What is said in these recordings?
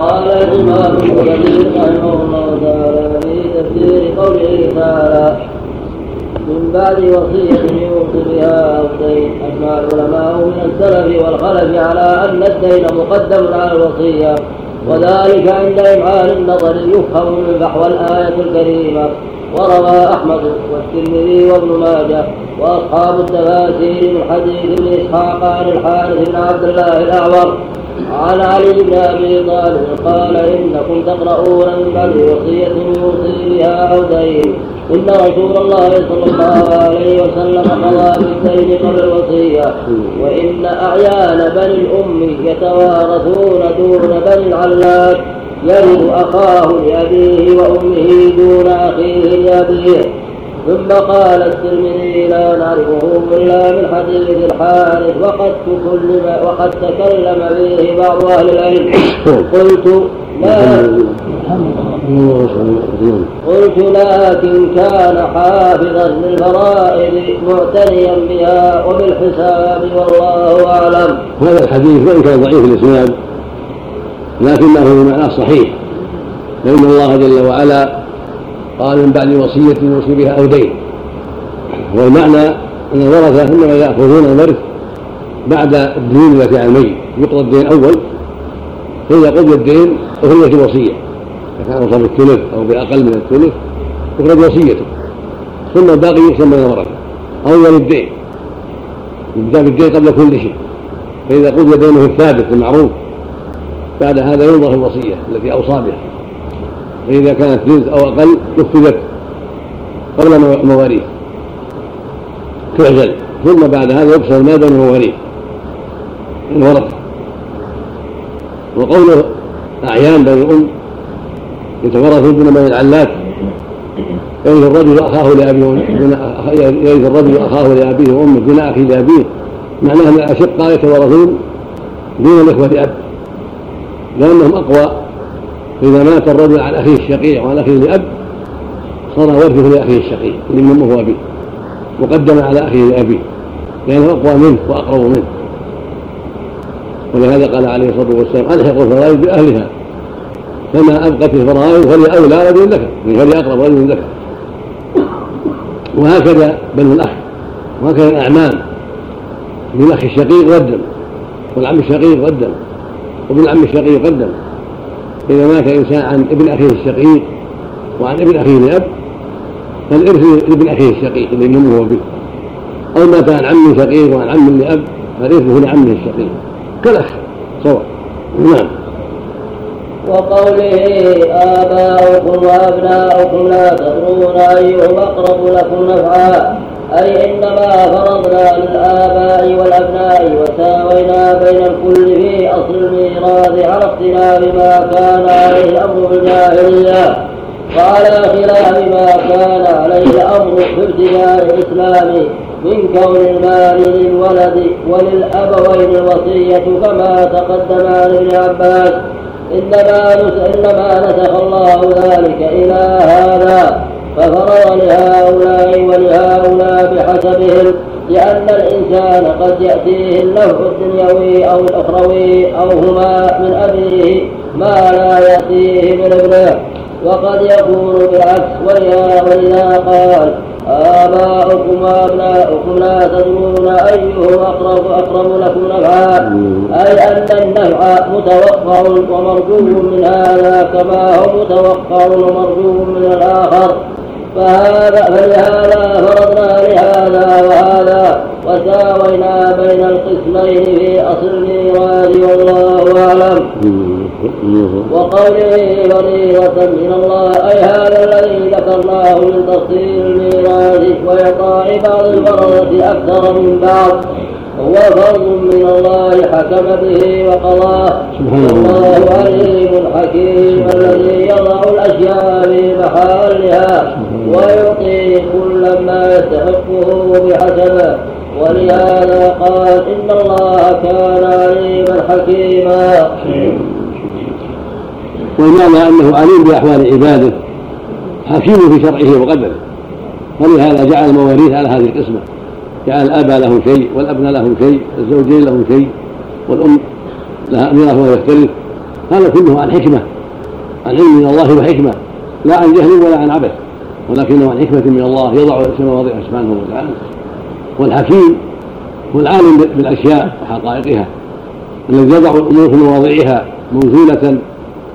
قال الإمام النووي رحمه الله تعالى في تفسير قوله تعالى من بعد وصية يوصي بها أو دين، أجمع العلماء من السلف والخلف على أن الدين مقدم على الوصية، وذلك عند إمعان النظر يفهم من بحوى الآية الكريمة. وروى أحمد والترمذي وابن ماجه وأصحاب التفاسير من حديث بن إسحاق عن الحارث بن عبد الله الأعور عن علي بن أبي طالب قال إنكم تقرؤون من بعد وصية يوصي بها أو دين، إن رسول الله صلى الله عليه وسلم قضى بالدين قبل الوصية، وإن أعيان بني الأم يتوارثون دون بني العلاق، يرث أخاه لأبيه وأمه دون أخيه لأبيه. ثم قال الترمذي لا نعرفه إلا من حديث الحارث وقد تكلم به بعض أهل العلم. قلت لكن كان حافظا للفرائض معتنيا بها وبالحساب والله أعلم. هذا الحديث وإن كان ضعيف الإسناد لكنه بمعنى صحيح، لأن الله جل وعلا قال من بعد وصية يوصي بها أو دين، والمعنى أن الورثة إنما يأخذون الورث بعد الدين التي على الميت، يقضى الدين أول، فإذا قضي الدين أخرجت الوصية، كان وصل بالثلث أو بأقل من الثلث تخرج وصيته، ثم الباقي يقسم من الورثة أول الدين، يبدأ بالدين قبل كل شيء، فإذا قضي دينه الثابت المعروف بعد هذا ينظر الوصية التي أوصى بها، فإذا كانت جزء أو أقل نفذت قبل مواريث تعزل، ثم بعد هذا يبصر ما بين مواريث الورثة. وقوله أعيان بين الأم يتورثون دون بني العلات، يرث الرجل أخاه لأبيه وأمه دون أخيه لأبيه، معناه أن الأشقاء يتورثون دون الإخوة أب، لأنهم أقوى، فإذا مات الرجل عن أخيه الشقيق وعن أخيه الأب صار ورثه لأخيه الشقيق اللي من أمه وأبيه، وقدم على أخيه الأبي لأنه أقوى منه وأقرب منه، ولهذا قال عليه الصلاة والسلام ألحق الفرائض بأهلها فما أبقت الفرائض فلي أولى رجل لك فلي أقرب رجل لك. وهكذا بنو الأخ، وهكذا الأعمام، ابن الأخ الشقيق قدم، والعم الشقيق قدم، وابن العم الشقيق قدم. إذا مات إنسان عن ابن أخيه الشقيق وعن ابن أخيه الأب فالإرث لابن أخيه الشقيق اللي من أمه وأبيه، أو مات عن عم شقيق وعن عم لأب فالإرث لعمه الشقيق كالأخ سواء. نعم. وقوله آباؤكم وأبناؤكم لا تدرون أيهم أقرب لكم نفعا، أي إنما فرضنا للآباء والأبناء وساوينا بين الكل في أصل الميراث على اختلاف ما كان عليه الأمر بالجاهلية وعلى خلاف ما كان عليه الأمر في ابتداء الإسلام من كون المال للولد وللأبوين الوصية كما تقدم عن ابن عباس، إنما نسخ الله ذلك إلى هذا ففرض لهؤلاء ولهؤلاء بحسبهم، لأن الإنسان قد يأتيه النفع الدنيوي أو الأخروي أو هما من أبيه ما لا يأتيه من ابنه، وقد يكون بالعكس. ولذا قال آباؤكم وأبناؤكم لا تدرون أيهم أقرب لكم نفعا، أي أن النفع متوقع ومرجو من هذا كما هو متوقع ومرجو من الآخر، فلهذا فرضنا لهذا وهذا وساوينا بين القسمين في أصل الميراث والله أعلم. وقوله فريضة من الله، أي هذا الذي ذكرناه من تفصيل الميراث وإعطاء بعض الفرضة أكثر من بعض، هو فرض من الله حكم به وقضاه، والله عليم حكيم الذي يضع الأشياء في محلها ويعطي كل ما يستحقه بحسبه، ولهذا قال إن الله كان عليما حكيما. وإنما أنه عليم بأحوال عباده حكيم في شرعه وقدره، ولهذا جعل المواريث على هذه القسمة، جعل الآباء له شيء والأبناء له شيء والزوجين له شيء والأم لها ميراثها يختلف، هذا كله عن حكمة، العلم من الله وحكمة، لا عن جهل ولا عن عبث، ولكنه عن حكمة من الله يضع في مواضع سبحانه وتعالى. والحكيم هو العالم بالأشياء وحقائقها الذي يضع الأمور في مواضعها موزونة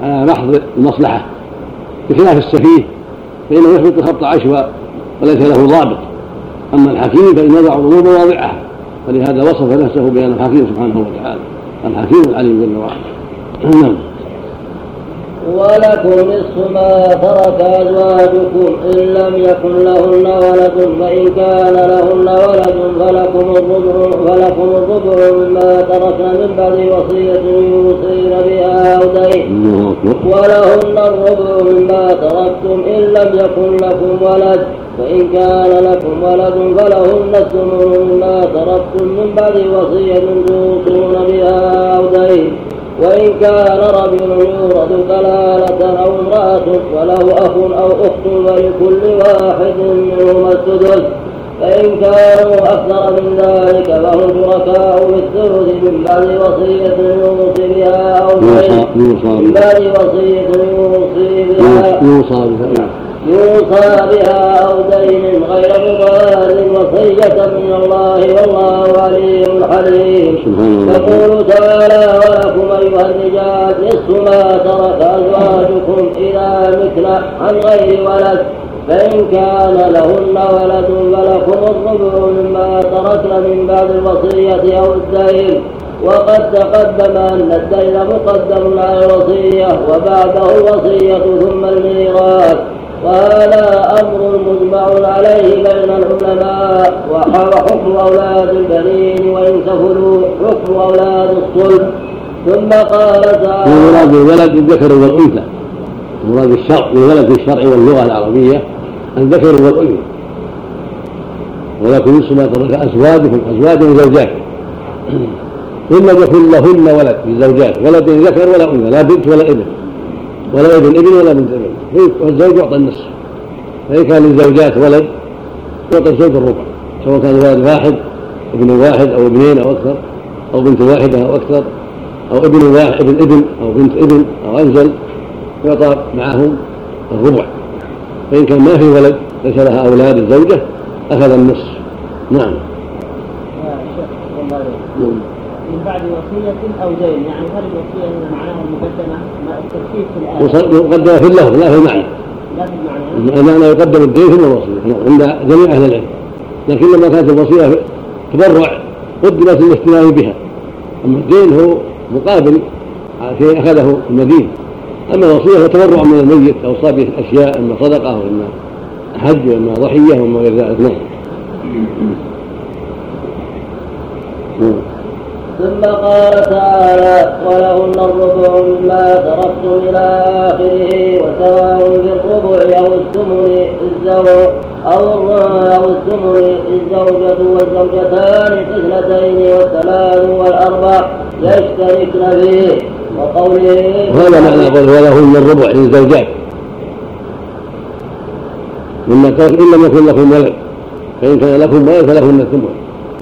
على محض المصلحة، بخلاف السفيه فإنه يخبط الخبط عشوى وليس له ضابط. أما الحكيم فإن يضع الأمور مواضعها، فلهذا وصف نفسه بأن الحكيم سبحانه وتعالى الحكيم العليم جل وعلا. نعم. ولكم نصف ما ترك أزواجكم إن لم يكن لهن ولد، فإن كان لهن ولد فلكم الربع مما تركن من بعد وصية يوصين بها أو دين، ولهن الربع مما تركتم إن لم يكن لكم ولد، فإن كان لكم ولد فلهن الثمن مما تركتم من بعد وصية يوصون بها أو دين، وإن كان رجل يورث كلالة أو امرأة وله أخ أو أخت ولكل واحد منهما السدس، فإن كانوا أكثر من ذلك فهم شركاء بالثلث من بعد وصية يوصي بها أو دين، من بعد وصية يوصى بها أو دين غير مضار، وصية من الله والله عليم الحليم. يقول تعالى: ولكم أيها الرجال نصف ما ترك أزواجكم إذا متن عن غير ولد، فإن كان لهن ولد فلكم الربع مما تركن من بعد الوصية أو الدين. وقد تقدم أن الدين مقدم على الوصية وبعده الوصية ثم الميراث، وهذا أمر مجمع عليه بين العلماء، وحكم أولاد البنين وإن سفلوا حكم أولاد الصلب. ثم قال تعالى: المراد بالولد الذكر والأنثى، المراد بالولد الشرعي واللغة العربية الذكر والأنثى. ولكم نصف ما ترك أزواجكم، أزواج وزوجات إن لم يكن لهن ولد، للزوجات ولد ذكر ولا أنثى، لا بنت ولا ابن ولا ابن ابن ولا بنت ابن، والزوج يعطى النصف. فإن كان للزوجات ولد يعطى الزوج الربع، سواء كان ولد واحد، ابن واحد أو ابنين أو أكثر، أو بنت واحدة أو أكثر، أو ابن واحد ابن ابن أو بنت ابن أو أنزل، يعطى معهم الربع. فإن كان ما في ولد ليس لها أولاد الزوجة أخذ النصف. نعم. من بعد وصية أو دين، يعني هل الوصية معناها المقدمة التكفيف في الآية مقدمة في اللفظ لا في المعنى، المعنى يقدم الدين ثم الوصية عند جميع أهل العلم، لكن لما كانت الوصية تبرع قدمت الاهتمام بها. أما الدين هو مقابل شيء أخذه المدين، أما الوصية هو تبرع من الميت، أوصى به أشياء، إما صدقة وإما حج وإما ضحية وإما غير ذلك. نعم. ثم قال تعالى: ولهن الربع مما تركتم إلى آخره، وسواء بالربع أو الثمن الزوجة والزوجتان في الاثنتين والثلاث والأربع يشتركن فيه. وقوله هذا معنى قوله: ولهن الربع للزوجات مما تركتم إن لم يكن لكم ولد، فإن كان لكم ولد فلهن الثمن،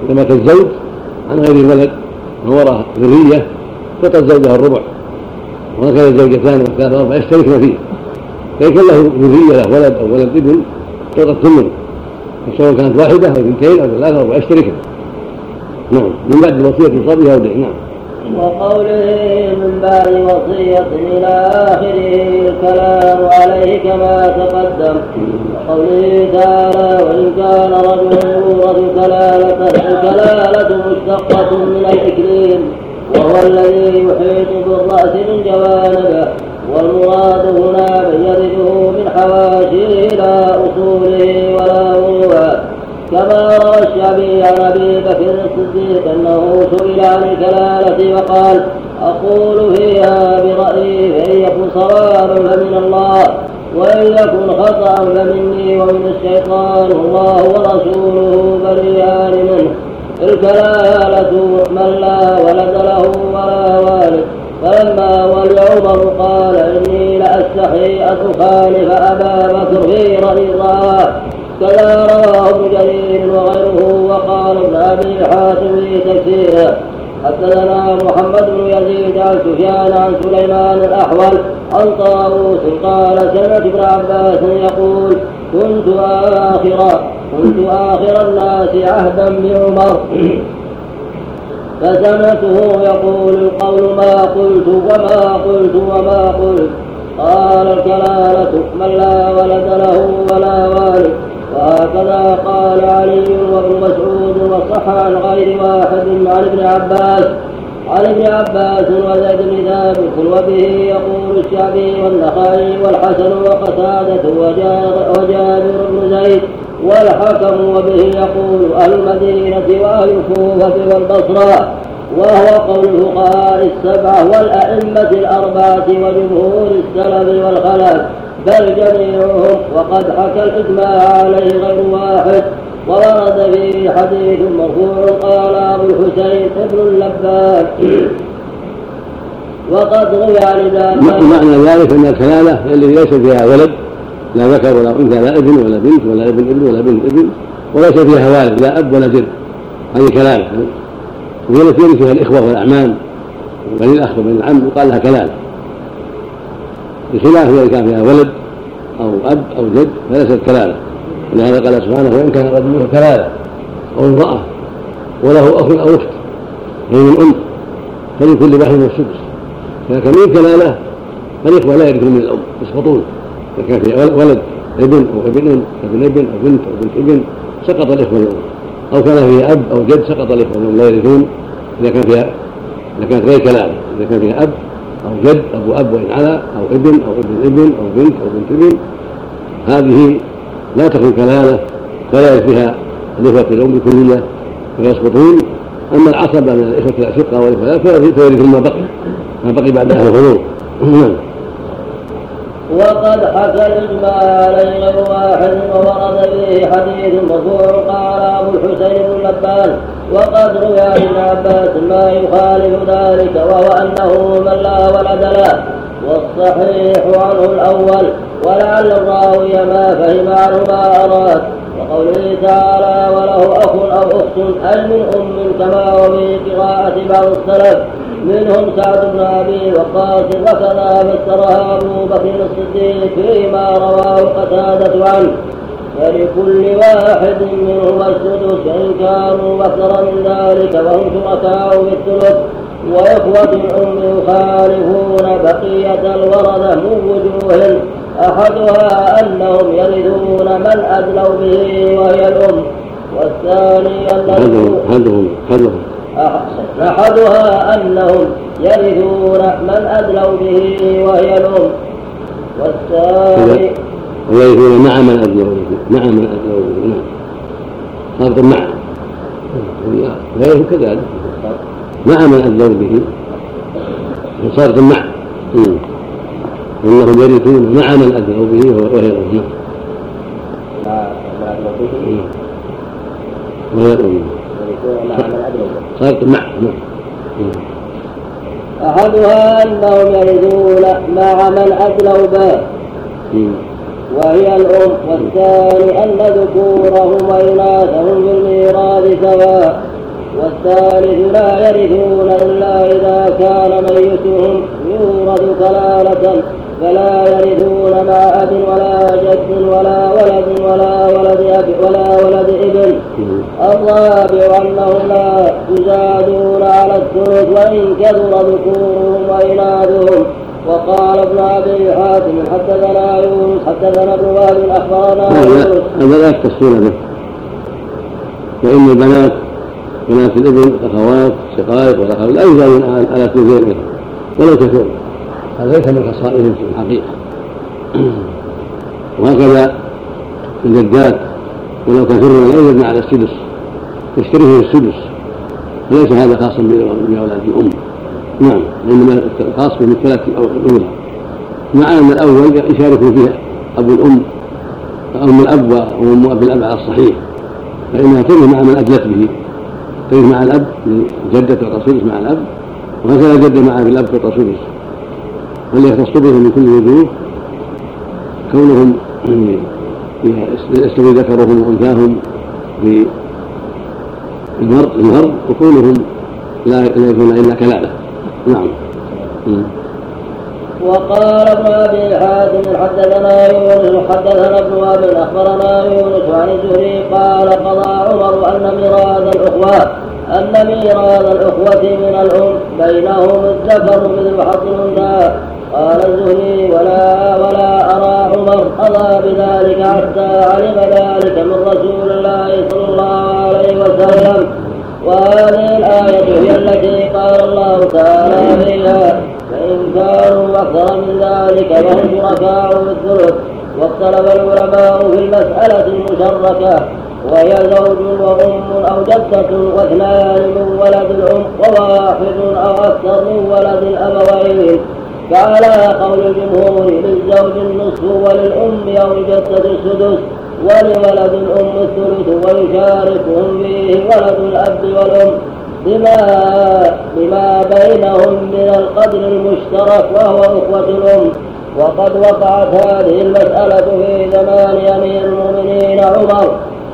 كما كالزوج عن غير ولد وراء ذرية فقد زوجها الربع، وهكذا الزوجتان والثلاث والأربع يشتركن فيه. فإن كان له ذرية له ولد أو ولد ابن تعطى الثمن، سواء كانت واحدة أو اثنتين أو ثلاثة أو أربعة يشتركن. نعم. من بعد وصية يوصى بها. نعم. وقوله: من بعد وصية إلى آخره، الكلام عليه كما تقدم. وقوله تعالى: وإن كان رجل يورث كلالة، الكلالة مشتقة من الإكليل وهو الذي يحيط بالرأس من جوانبه، والمراد هنا من يرثه من حواشيه إلى أصوله ولا هو. كما روى الشعبي عن أبي بكر الصديق أنه سئل عن الكلالة وقال: أقول فيها برأيي، فإن يكن صوابا فمن الله، وإن يكن خطأ فمني ومن الشيطان، الله ورسوله بريئان منه. الكلالة من لا ولد له ولا والد. فلما ولي عمر قال: إني لأستحي أن أخالف أبا بكر في رأيه، كذا رواه ابن جرير وغيره، وقال ابن أبي حاتم في تفسيره. حدثنا محمد بن يزيد عن سفيان عن سليمان الأحول عن طاووس قال سمعت ابن عباس يقول كنت آخر الناس عهدا بعمر فسمعته يقول القول ما قلت قال الكلالة من لا ولد له ولا والد. وهكذا قال علي وابن مسعود وصح عن غير واحد عن ابن عباس وزيد بن ثابت وبه يقول الشعبي والنخعي والحسن وقتادة وجابر بن زيد والحكم وبه يقول أهل المدينة وأهل الكوفة والبصرة وهو قول الفقهاء السبعة والأئمة الأربعة وجمهور السلف والخلف بل جميعهم وقد حكى الإجماع عليه غير واحد. وورد فيه حديث مرفوع قال أبو الحسين ابن اللباس وقد روي عن ذلك معنى ذلك أن الكلالة الذي ليس فيها ولد لا ذكر ولا أنثى لا ابن ولا بنت ولا ابن ابن ولا بنت ابن وليس فيها والد لا أب ولا جد هذه كلالة وهي فيها الإخوة والأعمام وبني الأخ وبني العم وقال لها كلالة بخلاف إذا كان فيها ولد أو أب أو جد فليست كلالة. لهذا قال سبحانه وإن كان رجل كلالة أو امرأة وله أخ أو أخت غير الأم فلكل واحد السدس فلكن من كلالة فالإخوة لا يرثون من الأم يسقطون إذا كان في ولد ابن أو ابن ابن ابن أو بنت أو بنت ابن سقط الإخوة الأم أو كان فيها أب أو جد سقط الإخوة الأم لا يرثون إذا كانت غير كلالة إذا كان فيها أب أو جد أو أب وإن على أو ابن أو ابن ابن أو بنت أو بنت ابن هذه لا تكون كلالة فلا فيها الإخوة الأم كلية فيسقطون. أما العصبة من الإخوة الأشقة والإخوة فيرث ما بقي بعد أهل الخلود. وقد حكى الإجماع عليه غير واحد وورد به حديث مرفوع قال أبو الحسين بن اللباس وقد روي عن ابن عباس ما يخالف ذلك وهو أنه من لا ولد له والصحيح عنه الأول ولعل الراوي ما فهم عنه ما أراد. وقوله تعالى وله أخ أو أخت أي من أم كما هو في قراءة بعض السلف منهم سعد بن أبي وقاص وكذا فسرها أبو بكر الصديق فيما رواه قتادة عنه فلكل واحد منهما السدس إن كانوا أكثر من ذلك وهم شركاء بالثلث. وإخوة الأم يخالفون بقية الوردة من وجوه أحدها أنهم يرثون من أدلوا به وهي الأم والثاني إنهم يرثون مع من أدلوا به وهي الأم أحدها أنهم يرثون مع من أدلوا به وهي الأم والثاني أن ذكورهم وإناثهم بالميراث سواء والثالث لا يرثون إلا إذا كان ميتهم يورث كلالة فلا يرثون مع أب ولا جد ولا ولد ابن. الرابع أنهم لا يزادون على الثلث وإن كثر ذكورهم وإناثهم. وقال ابن أبي حاتم حدثنا يونس حدثنا ابن وهب أخبرنا يونس وإن البنات الابن أخوات شقائق والأخوات لا يزادون على الثلثين ولا كثر هذا ليس من خصائصهم في الحقيقة. وهكذا الجدات ولو كثرنا لا يزدن على السدس يشتريه السدس وليس هذا خاصا بأولاد الأم نعم إنما خاص بالثلاث الأولى مع أن الأول يشارك فيها أبو الأم أم الأب وأم أبي الأب على الصحيح فإنها ترث مع من أدلت به ترث مع الأب جدة الرسول مع الأب وهكذا جدة مع أبي الأب الرسول وليختص بهم من كل وجوه كونهم يستوي ذكرهم وأنثاهم بالمرء وكونهم لا يكون إلا كلاله. نعم. وقال ابن أبي حاتم حدثنا يونس حدثنا ابن وهب أخبرنا يونس عن الزهري قال قضى عمر أن ميراث الأخوة من الأم بينهم الذكر مثل حظ الأنثى. قال الزهري ولا أرى عمر قضى بذلك حتى علم ذلك من رسول الله صلى الله عليه وسلم. وهذه الآية هي التي قال الله تعالى فيها فإن كانوا أكثر من ذلك فهم شركاء في الثلث. واختلف العلماء في المسألة المشركة وهي زوج وأم أو جدة واثنان من ولد الأم وواحد أو أكثر من ولد الأبوين. فعلى قول الجمهور للزوج النصف وللأم أو الجدة السدس ولولد الأم الثلث ويشاركهم فيه ولد الأب والأم بما بينهم من القدر المشترك وهو أخوة الأم. وقد وقعت هذه المسألة في زمان أمير المؤمنين عمر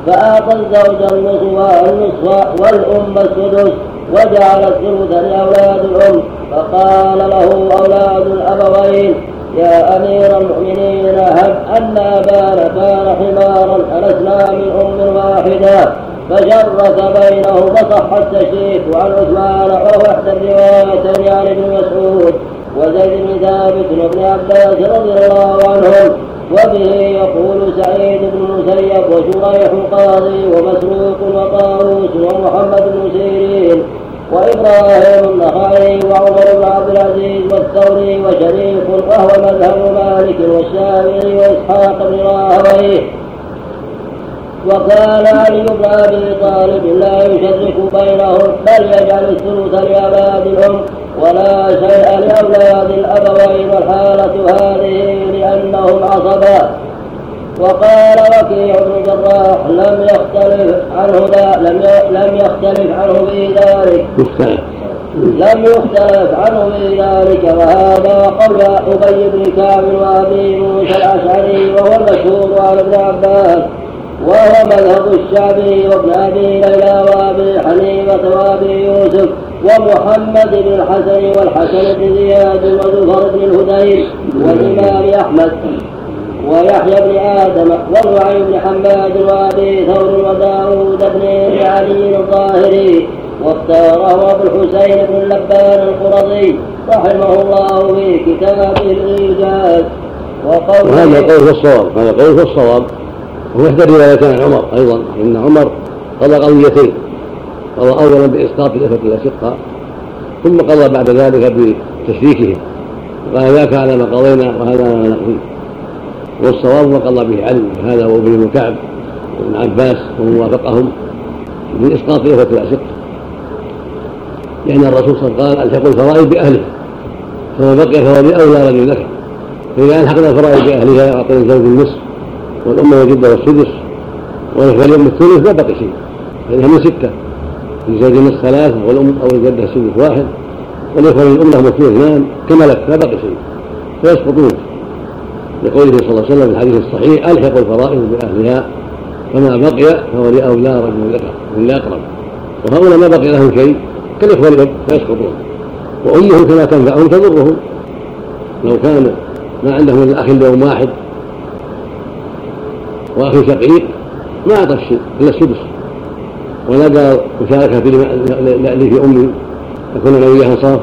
فأعطى الزوج النصف والأم السدس وجعل الثلث لأولاد الأم. فقال له أولاد الأبوين يا أمير المؤمنين هب أن أبانا كان حمارا ألسنا من أم واحدة فجرت بينه فصح التشريك عن عثمان ووحد الرواية عن ابن مسعود وزيد بن ثابت وابن عباس رضي الله عنهم. وبه يقول سعيد بن المسيب وشريح القاضي ومسروق وطاووس ومحمد بن سيرين وإبراهيم النخعي وعمر بن عبد العزيز والثوري وشريف وهو مذهب مالك والشافعي وإسحاق بن راهويه. وقال علي بن أبي طالب لا يشرك بينهم بل يجعل الثلث لأولاد الأم ولا شيء لأولاد الأبوين والحالة هذه لأنهم عصبة. وقال وكيع بن جراح لم يختلف عنه في ذلك وهذا قول أبي بن كعب وأبي موسى الأشعري وهو المشهور عن ابن عباس وهو مذهب الشعبي وابن أبي ليلى وأبي حنيفة وأبي يوسف ومحمد بن الحسن والحسن بن زياد وزفر بن الهذيل والإمام أحمد ويحيى بن آدم وروعي بن حماد وأبي ثور وداود بن علي الظاهري. واختاره أبو الحسين بن اللبان القرظي رحمه الله في كتابه الإيجاز. وهذا قول في الصواب وإحدى الروايتين عن عمر أيضا إن عمر قضى قضيتين قضى أولا بإسقاط الأخوة الأشقاء ثم قضى بعد ذلك بتشريكهم قال ذاك على ما قضينا وهذا ما نقضي. والصواب وقضى به علي هذا هو ابن كعب وابن عباس وموافقهم من إسقاط الأخوة الأشقاء لأن الرسول صلى الله عليه وسلم قال ألحقوا الفرائض بأهله فما بقي فولي أولى رجل لك. فإذا ألحقنا الفرائض بأهلها يعطينا الزوج النصف والأم وجدها السدس والأخوة الأم الثلث ما بقي شيء لأنها من ستة الزوج النصف ثلاثة والأم أو جدها السدس واحد والأخوة الأم لهم اثنان كملت ما بقي شيء فيسقطون لقوله صلى الله عليه وسلم في الحديث الصحيح ألحقوا الفرائض بأهلها فما بقي فولي أولى رجل لك ولا أقرب. وهؤلاء ما بقي لهم شيء كالإخوة الأب فيسقطون وأمهم كما تنفعهم تضرهم لو كانوا ما عندهم إلا أخ لهم واحد وأخ شقيق ما أعطى الشيء إلا السدس ولا قال مشاركة لي في أمي أكون أنا وياها صاف.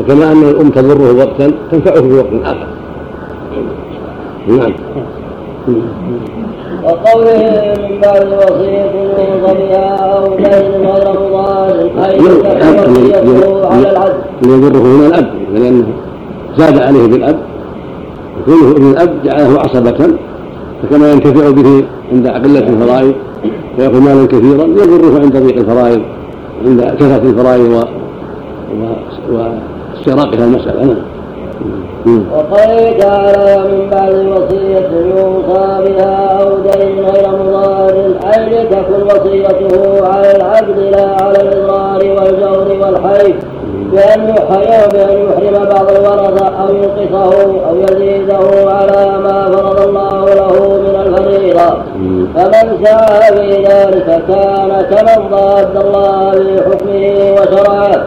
وكما أن الأم تضره وقتا تنفعه في وقت آخر. نعم. وقوله من بعد وصية يوصى بها أو دين غير مضار فيوصيته على العدل. ليضره من الأب لأنه زاد عليه بالأب وكونه ابن الأب جعله عصبة فكما ينتفع به عند قلة الفرائض ويأخذ مالا كثيرا يضره عند ضيق الفرائض عند كثرة الفرائض واستراقها المسألة. وقال تعالى من بعد وصية يوصى بها أو دين غير مضار أي تكن وصيته على العبد لا على الإضرار والجور والحيف بأن يحرم بعض الورثة أو ينقصه أو يزيده على ما فرض الله له من فضيلا. فمن سعى في ذلك كان كمن ضاد الله في حكمه وشرعه.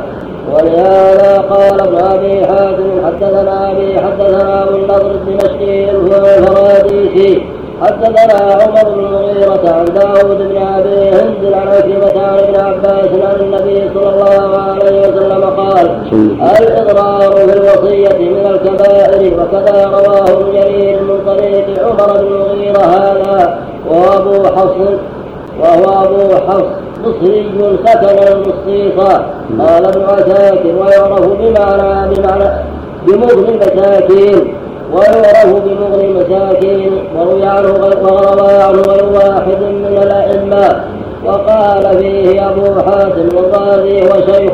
ولهذا قال ابن أبي حاتم حدثنا أبي حدثنا أبو النضر الدمشقي الفراديسي حدثنا عمر بن المغيرة عن داود بن أبي هند عن عكرمة عن ابن عباس عن النبي صلى الله عليه وسلم قال: الإضرار في الوصية من الكبائر. وكذا رواه الجليل من طريق عمر بن المغيرة هذا وهو أبو حفص مصري سكن المصيصة. قال ابن عساكر: ويعرف بمغني مساكين وروي عنه غير واحد من الأئمة. وقال فيه أبو حاتم والضاري وشيخ.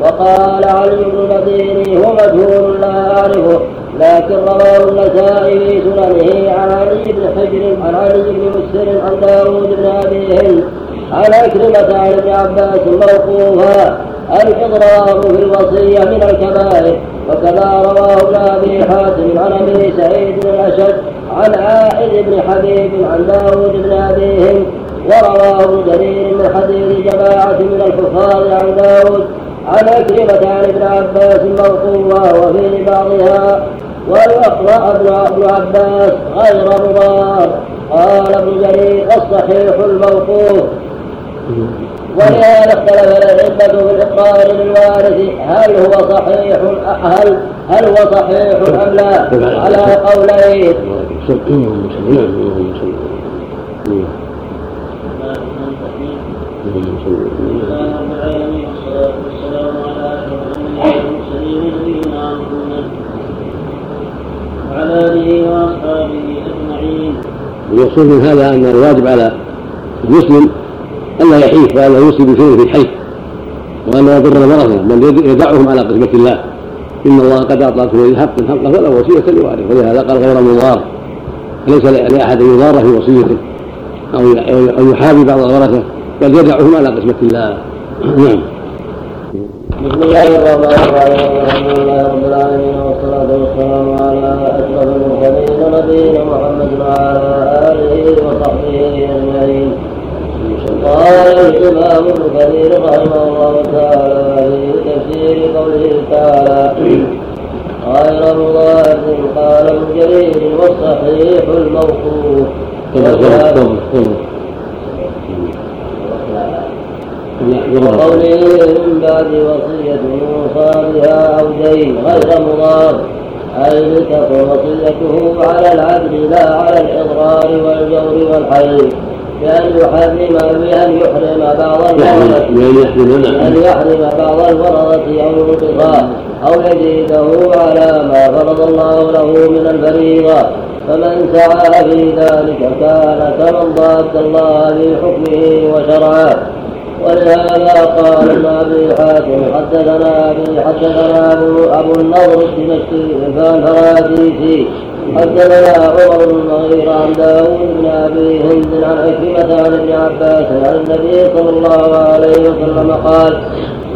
وقال علي بن مديني هو مجهول لا أعرفه، لكن رواه النسائي في سننه عن علي بن حجر عن علي بن مسهر عن داود بن أبي هند عن عكرمة عن ابن عباس موقوفا: الإضرار في الوصية من الكبائر. وكذا رواه ابن أبي حاتم عن أبي سعيد بن الأشج عن عائد بن حبيب عن داود بن أبي هند. ورواه جرير من حديث جماعة من الحفاظ عن داود عن عكرمة عن ابن عباس موقوفا وفي بعضها: ويقرأ ابن عباس غير مضار. قال ابن جرير: الصحيح الموقوف. ولهذا اختلف الأئمة في الإقرار للوارث هل هو صحيح أم لا، على قولين. وعلى آله وأصحابه أجمعين. ويصل من هذا أن الواجب على المسلم ألا يحيف وألا يوصي بشيء في حي، وألا يضر ورثه، بل يدعهم على قسمة الله. إن الله قد أعطى كل ذي حق حقه ولا وصية لوارث. ولهذا قال: غير مضار. ليس لأحد يضار في وصيته أو يحابي بعض ورثه، بل يدعهم على قسمة الله. نعم. بسم الله الرحمن الرحيم. الحمد لله رب العالمين، والصلاة والسلام على أشرف المرسلين نبينا محمد وعلى آله وصحبه أجمعين. قال الإمام ابن كثير رحمه الله تعالى في تفسير قوله تعالى: غير مضار. قال ابن جرير: والصحيح الموقوف. وقوله: من بعد وصية يوصى بها أو دين غير مضار، أي تكون وصيته على العبد لا على الإضرار والجور والحيل، بأن يحرم بعض الورثة أو ينقصه أو يزيده على ما فرض الله له من الفريضة. فمن سعى في ذلك كان كمن ضاد الله في حكمه وشرعه. ولهذا قال ابن أبي حاتم حدثنا أبو النضر الدمشقي الفراديسي حدثنا عمر بن المغيرة عن داود بن أبي هند عن عكرمة عن ابن عباس عن النبي صلى الله عليه وسلم قال: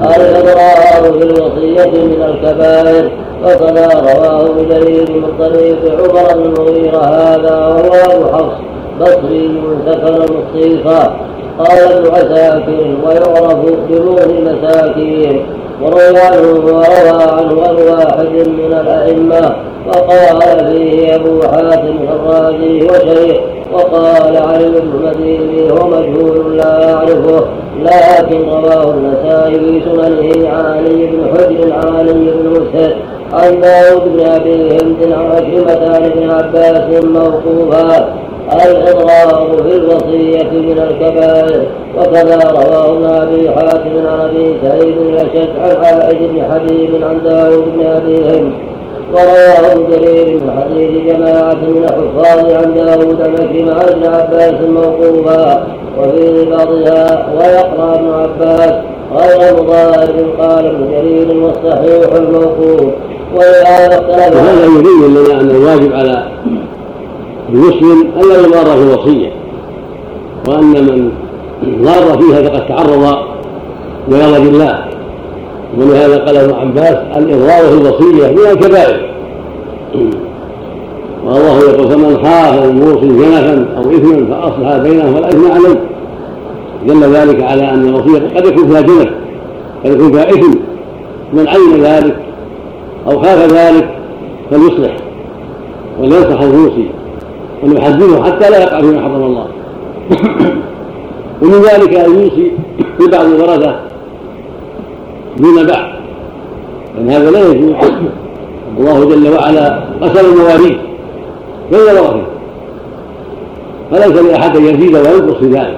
الإضرار في الوصية من الكبائر. وكذا رواه جرير من طريق عمر بن المغيرة هذا وهو أبو حفص بصري سكن المصيصة. قال ابن عساكر: ويعرف بمغني مساكين وروى عنه الواحد من الأئمة. وقال فيه أبو حاتم الرازي وشيخ. وقال علي بن مديني هو مجهول لا أعرفه، لكن رواه النسائي في سننه عن علي بن حجر عن علي بن مسهر عن داود بن أبي هند عن عكرمة عن ابن عباس موقوفا: الإضرار في الوصية من الكبائر. وكذا رواه ابن أبي حاتم عن أبي سعيد الأشج عن عائد بن حبيب عن داود بن أبي هند. ورواه جرير من حديث جماعة من الحفاظ عن داود عن عكرمة عن ابن عباس موقوفا وفي بعضها: ويقرأ ابن عباس غير مضار. قال ابن جرير: والصحيح الموقوف. وهذا يبين لنا أن الواجب على المسلم ألا يضار في الوصية، وأن من ضار فيها فقد تعرض لغضب الله. ولهذا قال ابن عباس: الإضرار في الوصية من الكبائر. والله يقول فمن خاف من موصي جنفا او اثما فاصلح بينهم ولا اثم عليه، دل ذلك على ان الوصيه قد يكون فيها جنف قد يكون فيها اثم، من علم ذلك او خاف ذلك فليصلح ولينصح الوصي وليحذره حتى لا يقع فيما حرم الله. ومن ذلك ان يوصي ببعض الورثه دون بعض، لان هذا لا يجوز. الله جل وعلا قسم المواريث بين الورثه فليس لاحد ان يزيد وينقص في ذلك،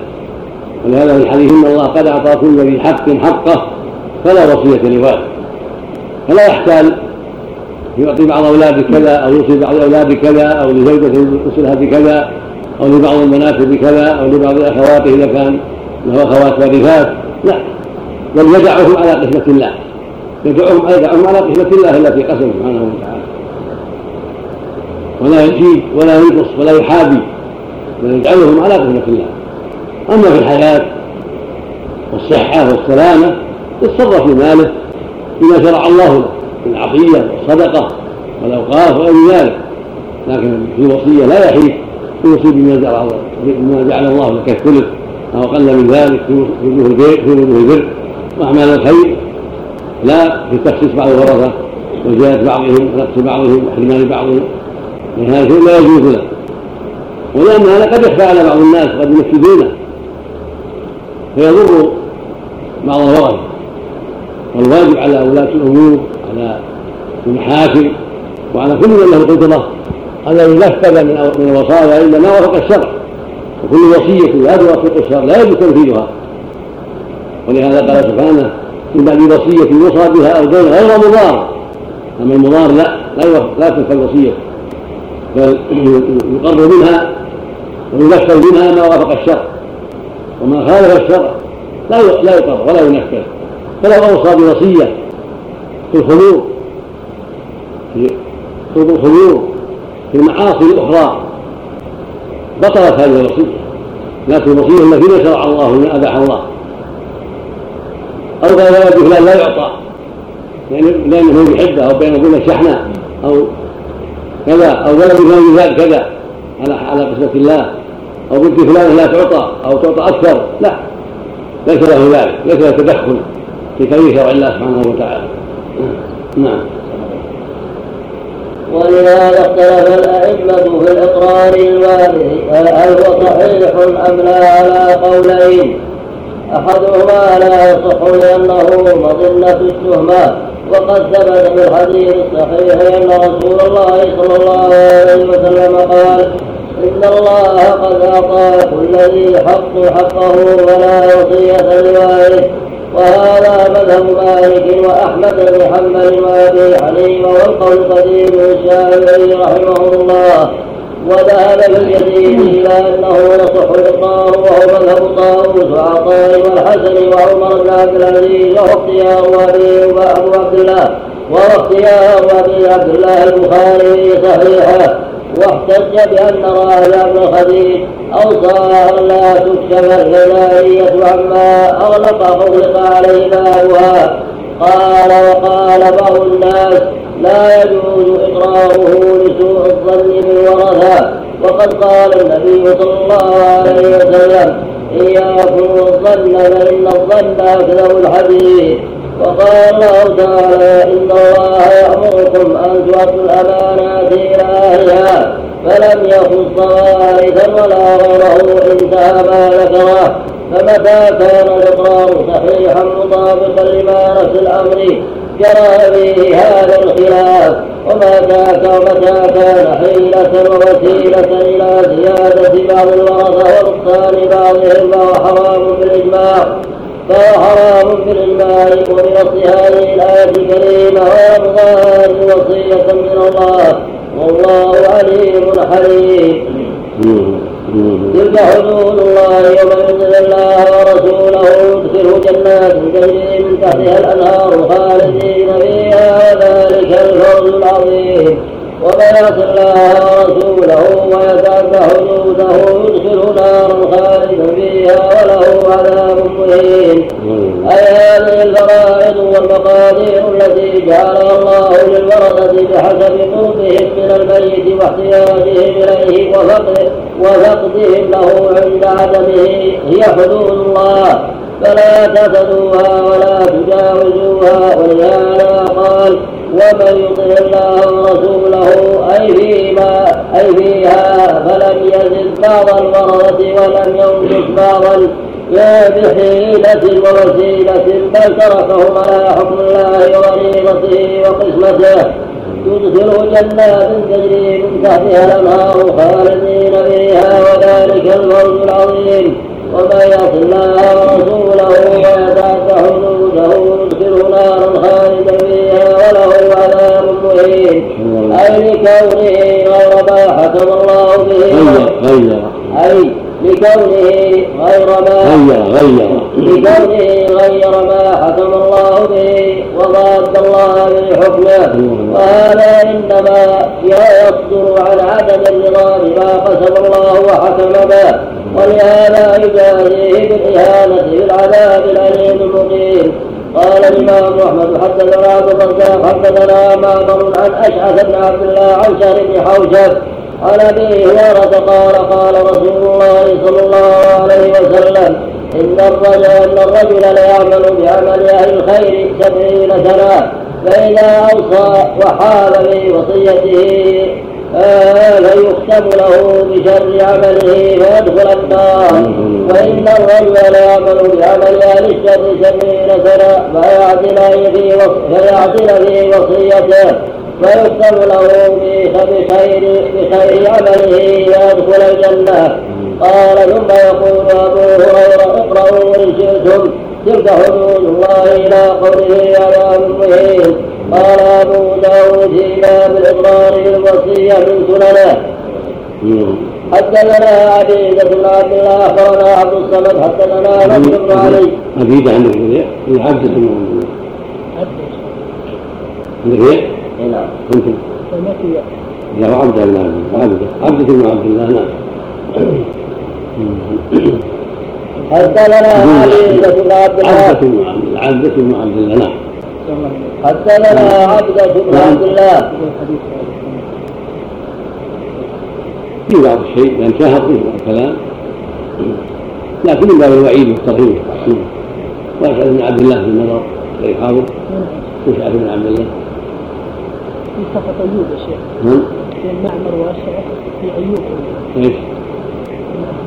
ولهذا في الحديث ان الله قد اعطى كل ذي حق حقه فلا وصيه لوارث، فلا يحتال يعطي بعض اولاده كذا او يوصي بعض اولاده كذا او لزوجته يوصلها بكذا او لبعض البنات بكذا او لبعض اخواته اذا كان له اخوات وارثات، لا، بل يدعهم على قسمه الله، يدعهم على قسمه الله التي قسم سبحانه وتعالى، ولا يزيد ولا ينقص ولا يحابي، بل يجعلهم على قسمه الله. اما في الحياه والصحه والسلامه يتصرف في ماله بما شرع الله له من العطيه والصدقه والاوقاف وغير ذلك، لكن في الوصيه لا يحيط يوصي بما جعل الله له كالثلث او اقل من ذلك في وجوه البر واعمال الخير، لا في تخصيص بعض الورثه وزياده بعضهم ونقص بعضهم وحرمان بعضهم، لهذا شيء لا يجوز له. ولان هذا قد يخفى على بعض الناس قد يفسدونه فيضر بعض الورثه، والواجب على ولاه الامور على المحاكم وعلى كل من له قدره ألا ينفذ من الوصايا إلا ما وافق الشرع، وكل وصية لا توافق الشرع لا يجوز تنفيذها، ولهذا قال سبحانه إن بعد وصية يوصى بها أو دين غير مضار، أما المضار لا تنفذ وصية، بل يقر منها وينفذ منها ما وافق الشرع، وما خالف الشرع لا يقر ولا ينفذ. فلو أوصى بوصية في الخمور في المعاصي الاخرى بطلت هذه الوصيه، لكن وصيه الذين شرع الله من اباح الله، او قال يا فلان لا يعطى لانه بحده او بين ابونا شحنه او كذا او ولد فلان ذاك كذا على قسمه الله، او بنت فلان لا تعطى او تعطى اكثر، لا، ليس له ذلك، ليس له تدخل في تاريخ شرع الله سبحانه وتعالى. نعم. ولهذا اختلف الأئمة في الإقرار الوارث هل هو صحيح أم لا على قولين: أحدهما لا يصح لأنه مظنة التهمة، وقد ثبت في الحديث الصحيح أن رسول الله صلى الله عليه وسلم قال: إن الله قد أعطى كل ذي حق حقه ولا وصية لوارث. وهذا مذهب مالك وأحمد بن حنبل وأبي حنيفة والقول القديم الشافعي رحمه الله، وذهب بالجديد إلى أنه يصح الإقرار، وهو مذهب طاووس وعطاء والحسن وعمر بن عبد العزيز، وهو اختيار أبي عبد الله البخاري صحيحه، واحتج بأن راهب بن الخديج أوصى أن لا تكشف الحلالية عما أغلق عليه بابها. قال: وقال بعض الناس لا يجوز إقراره لسوء الظن بالورثة، وقد قال النبي صلى الله عليه وسلم: إياكم والظن فإن الظن أكذب الحديث. وقال الله تعالى: إن الله يأمركم أن تؤدوا الأمانات إلى أهلها، فلم يخص وارثا ولا غيره، انتهى ما ذكره. فمتى كان الإقرار صحيحا مطابقا لما نص الأمر جرى به هذا الخلاف، ومتى كان حيلة ووسيلة إلى زيادة بعض الورثة ونقصان بعضهم فهو حرام بالإجماع ومن هذه الآية الكريمة وأبغار وصية من الله، والله عليم حليم. تلك حدود الله، ومن يطع الله ورسوله يدخله جنات تجري من تحتها الأنهار خالدين فيها، ذلك الفوز العظيم. ومن يعص الله ورسوله ويتعد حدوده يدخله نارا خالدا فيها وله عذاب مهين. أي هذه الفرائض والمقادير التي جعلها الله للورثة بحسب قربهم من الميت واحتياجهم إليه وفقدهم له عند عدمه هي حدود الله فلا تزنوها ولا تجاوزوها. ولهذا قال ومن يطع الله ورسوله أي فيها فلم يزد بعض الورثة ولم ينقص بعضا لا بحيلة ووسيلة بل تركهم على حكم الله وغريبته وقسمته يدخل جنات تجري من تحتها الأنهار خالدين فيها وذلك الفوز العظيم. ومن يعص الله ورسوله ويتعد حدوده يدخله نارا خالدا فيها وله عذاب مهين أي لكونه غير ما حكم الله به لكونه غير ما حكم الله به وضاد الله بحكمه. وهذا إنما يصدر عن عدم الرضا بما قسم الله وحكم به ولهذا يجازيه بالإهانة بالعذاب الأليم المقيم. قال الإمام أحمد حدثنا عبد الرزاق حدثنا معمر عن أشعث بن عبد الله عن شهر بن حوشب قال أبي هريرة قال رسول الله صلى الله عليه وسلم إن الرجل ليعمل بعمل أهل الخير 70 سنة فإذا أوصى وحال بوصيته فيختم له بشر عمله فيدخل النار. وإن الرجل ليعمل بعمل أهل الشر 70 سنة فيعدل في وصيته فيختم له بخير عمله يدخل الجنة. قال ثم يقول أبو هريرة اقرأوا إن شئتم تلك حدود الله إلى قوله عذاب مهين. قال أبو داود فيما بالإقرار بالوصية من سننه. حدثنا عبيدة بن عبد الله أخبرنا عبد الصمد حدثنا نصر بن علي عبيدة عبد نعم ممكن يا عبد الله عبد بن عبد الله نعم حتى لنا عبدة بن عبد الله في بعض الشيء لأن شاهد الكلام لكن من باب الوعيد والتقرير وأشعث بن عبد الله في النظر ويحاول وأشعث بن عبد الله في سقط عيوب الشيخ في المعمر وأشعث في عيوب ايش؟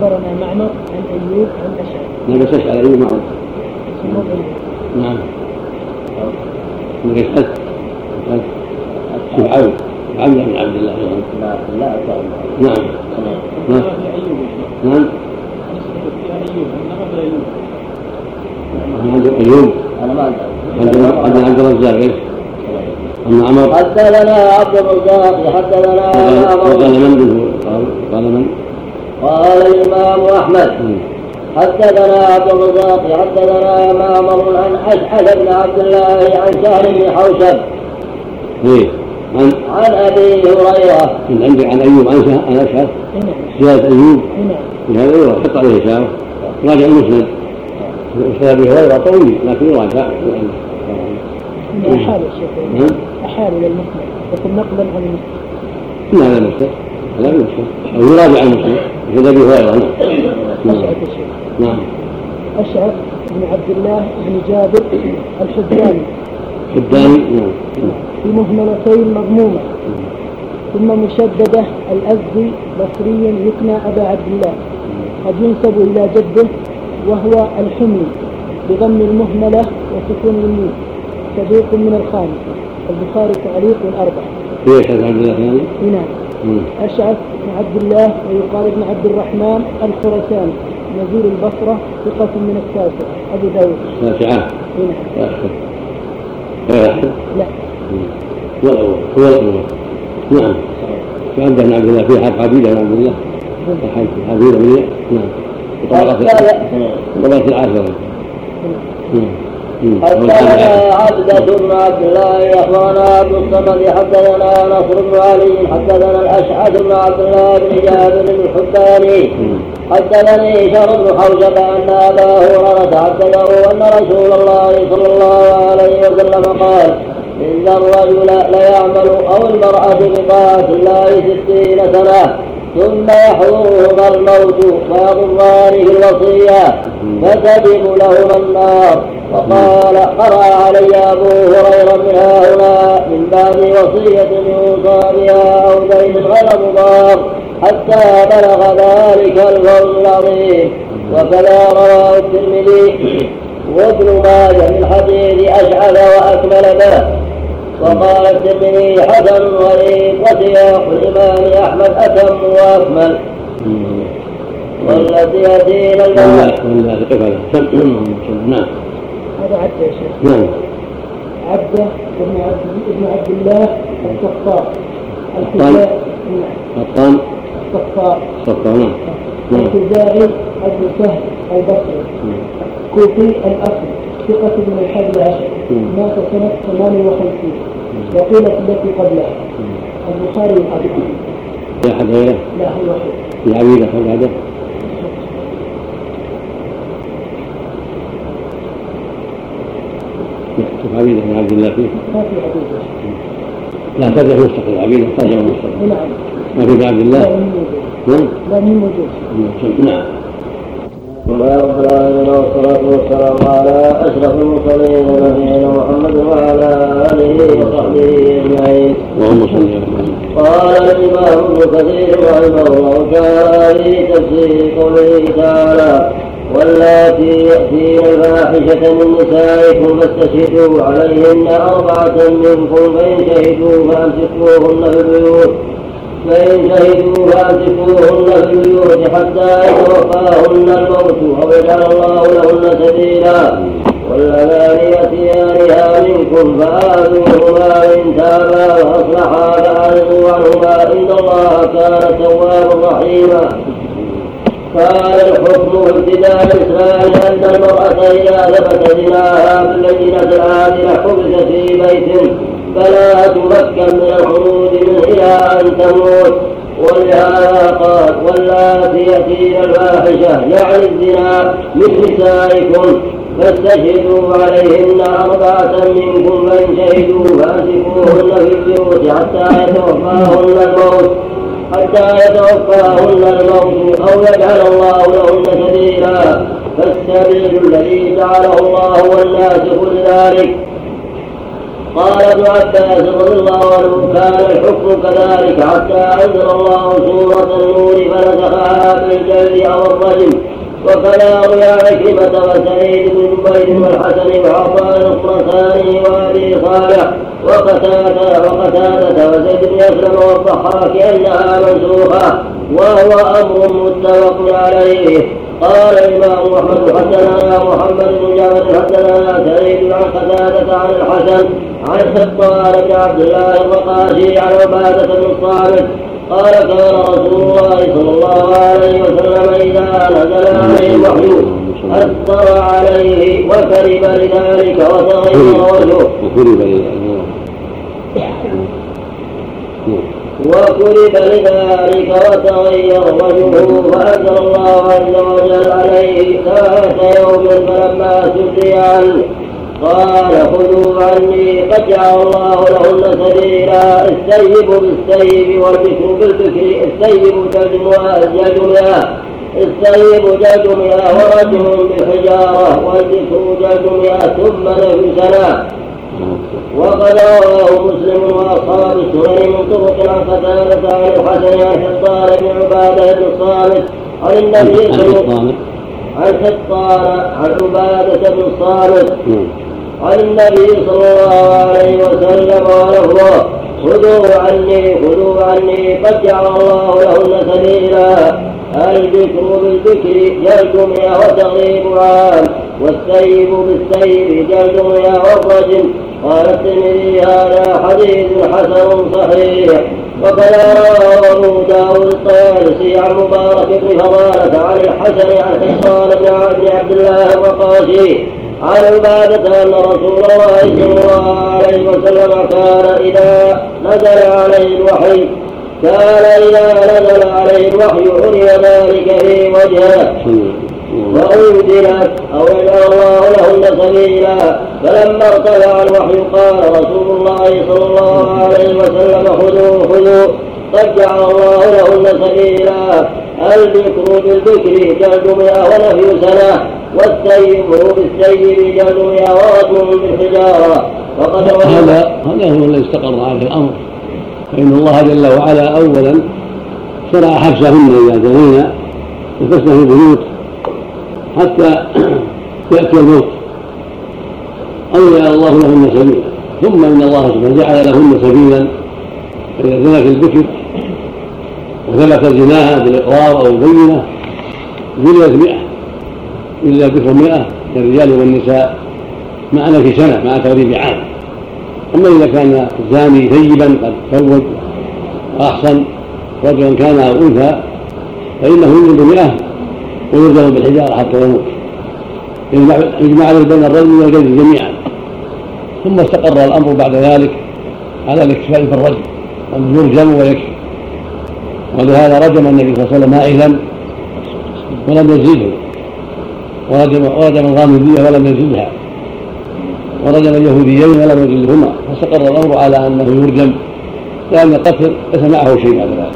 أخبرنا معمر عن عيوب عن أشعث لا بس أشعث عيوب معروف نعم مريحة شوف عبد بن عبد الله نعم نعم نعم عيوب أنا ما أدري عبد الرزاق حتى لنا عبد الرزاق حتى لنا قال الإمام أحمد حتى لنا عبد الرزاق حتى لنا معمر عن أشعث بن عبد الله عن شهر بن حوشب عن أبي هريرة عندك عن أيوب عن أشعث سيادة أيوب هذا هو حط عليه شعر راجع المسند أبي هريرة طويل لكن راجع أحاول للمسلم لكن نقبل عن المسلم لا المسلم لا المسلم أو يراجع المسلم هذا بهذا نعم أشعث بن عبد الله بن جابر الحداني في مهملتين مضمومة ثم مشددة الأزدي بصري يكنى أبا عبد الله قد ينسب إلى جده وهو الحمي بضم المهملة وسكون الميم صديق من الخامس البخاري تعليق الأربع أشعث عبد الله هنا أشعث بن عبد الله ويقال ابن عبد الرحمن الخراساني نزيل البصرة ثقة من الساسة أبو داود نافعة لا ولا نعم فعبد بن عبد الله في حد عبيدة بن عبد الله عبيدة بن نعم وطبقة العاشرة حدثنا عبدة بن عبد الله أخبرنا عبد الصمد حدثنا نصر بن علي حدثنا الأشعث بن عبد الله بن جابر الحساني حدثني هشام بن حوشب أن أبا هريرة حدثه أن رسول الله صلى الله عليه وسلم قال: إن الرجل ليعمل أو المرأة بطاعة الله 60 سنة ثم يحضرهما الموت فيضرانه الوصية فتدم لهما النار. وقال: قرأ علي أبو هريرة من هاهنا من باب وصية يوصى بها أو دين غير مضار حتى بلغ ذلك الفوز العظيم. وكذا رواه الترمذي وابن ماجه من حديث أشعث وأكمل به. وقال الترمذي: حسن غريب وسياق الإمام أحمد أتم وأكمل. والذي يأتينا نعم هذا عبد يا شيخ. نعم عبده ابن عبد الله الصفار الصفار التجاري أبو سهل البصري كوفي الأصل ثقة بن الحاج العشر مات سنة 58 وقيلت التي قبلها. البخاري الحديث يا حبيبي لا هو وحيد يا عبيد هذا يكتب عبيد بن عبد الله فيه لا ترجع مستقل عبيد ترجع مستقل ما في عبد الله لا من موجود. نعم والصلاة والسلام على أشرف المرسلين نبينا محمد وعلى آله وصحبه أجمعين. قال الإمام ابن كثير رحمه الله تعالى في تفسير قوله تعالى: واللاتي يأتين الفاحشة من نسائكم فاستشهدوا عليهن 4 منكم فإن شهدوا فأمسكوهن في البيوت حتى يتوفاهن الموت أو يجعل الله لهن سبيلا. واللذان يأتيانها منكم فآذوهما إن تابا وأصلحا فأعرضوا عنهما إن الله كان توابا رحيما. قال: الحكم ابتداء الإسلام أن المرأة إذا ثبت زناها باللجنة العادلة حبست في بيت فلا تمكن من الخروج منه إلى أن تموت. ولهذا قال: واللاتي يأتين الفاحشة يعني الزنا من نسائكم فاستشهدوا عليهن 4 منكم فإن شهدوا فأمسكوهن في البيوت حتى يتوفاهن الموت أو يجعل الله لهن سبيلا. فالسبيل الذي جعله الله هو الناسخ لذلك. قال ابن عباس رضي الله عنه: كان الحكم كذلك حتى أنزل الله سورة النور فنسخها بالجلد أو الرجم. وكلام عكرمة وسعيد بن جبير والحسن وعطاء الخرساني وأبي صالح وقتادة وزيد بن أسلم والضحاك أنها منسوخة، وهو أمر متفق عليه. قال الإمام أحمد: حدثنا محمد بن جعفر حدثنا سعيد عن قتادة عن الحسن عن سبطان بن عبد الله الرقاشي عن عبادة بن الصامت قال: كان رسول الله صلى الله عليه وسلم إذا نزل عليه الوحي أثر عليه وكرب لذلك وتغير وجهه فأنزل الله عز وجل عليه ذات يوم فلما سُري عنه قال: خذوا عني قد جعل الله لهن سبيلا. السيب بالسيب والبكر بالبكر، السيب جلد مئة ورجم بالحجارة، والبكر جلد 100 ثم نفي سنة. وقد رواه مسلم واصحاب السنن من طرق عن قتادة عن الحسن عن حطان بن عبادة بن الصامت عن النبي صلى الله عليه وسلم ولفظه: خذوا عني قد جعل الله لهن سبيلا. البكر بالبكر جلد 100 وتغيب عام، والسيب بالسيب جلد 100 والرجم. قال الترمذي: هذا حديث حسن صحيح. وقد رواه أبو داود الطيالسي عن مبارك بن فضالة عن الحسن عن حصان بن عبد الله الرقاشي عن عبادة أن رسول الله صلى الله عليه وسلم كان إذا نزل عليه الوحي عري ذلك في وجهه وأنزلت أو يجعل الله لهن سبيلا. فلما ارتفع الوحي قال رسول الله صلى الله عليه وسلم خذوا قد جعل الله لهن سبيلا. الذكر بالذكر جلد 100 ونفي سنة، والسيب بالسيب جلد 100 ورجم بالحجارة. هذا هو الذي استقر عليه الأمر، فإن الله جل وعلا أولا شرع حبسهن إذا زنينا يحبسن في البيوت حتى يأتي الموت أو يجعل الله لهن سبيلا، ثم إن الله سبحانه جعل لهن سبيلا. فإذا زنت البكر وثبت زناها بالإقرار أو البينة زنيت 100 إلا بكر 100 للرجال والنساء معنا في سنة مع تغريب عام. أما إذا كان الزاني ثيبا قد تزوج وأحصن رجلا كان أو أنثى فإنه يجلد 100 ويرجم بالحجارة حتى يموت، يجمع بين الرجل والجلد جميعا. ثم استقر الأمر بعد ذلك على الاكتفاء بالرجل أن يرجم ويكفي، ولهذا رجم النبي صلى الله عليه وسلم مائلا ولم يزيده، ورجم الغامدية ولم يزيدها، ورجم اليهوديين ولم يزيدهما. فاستقر الأمر على أنه يرجم، لأن القتل ليس معه شيء على ذلك،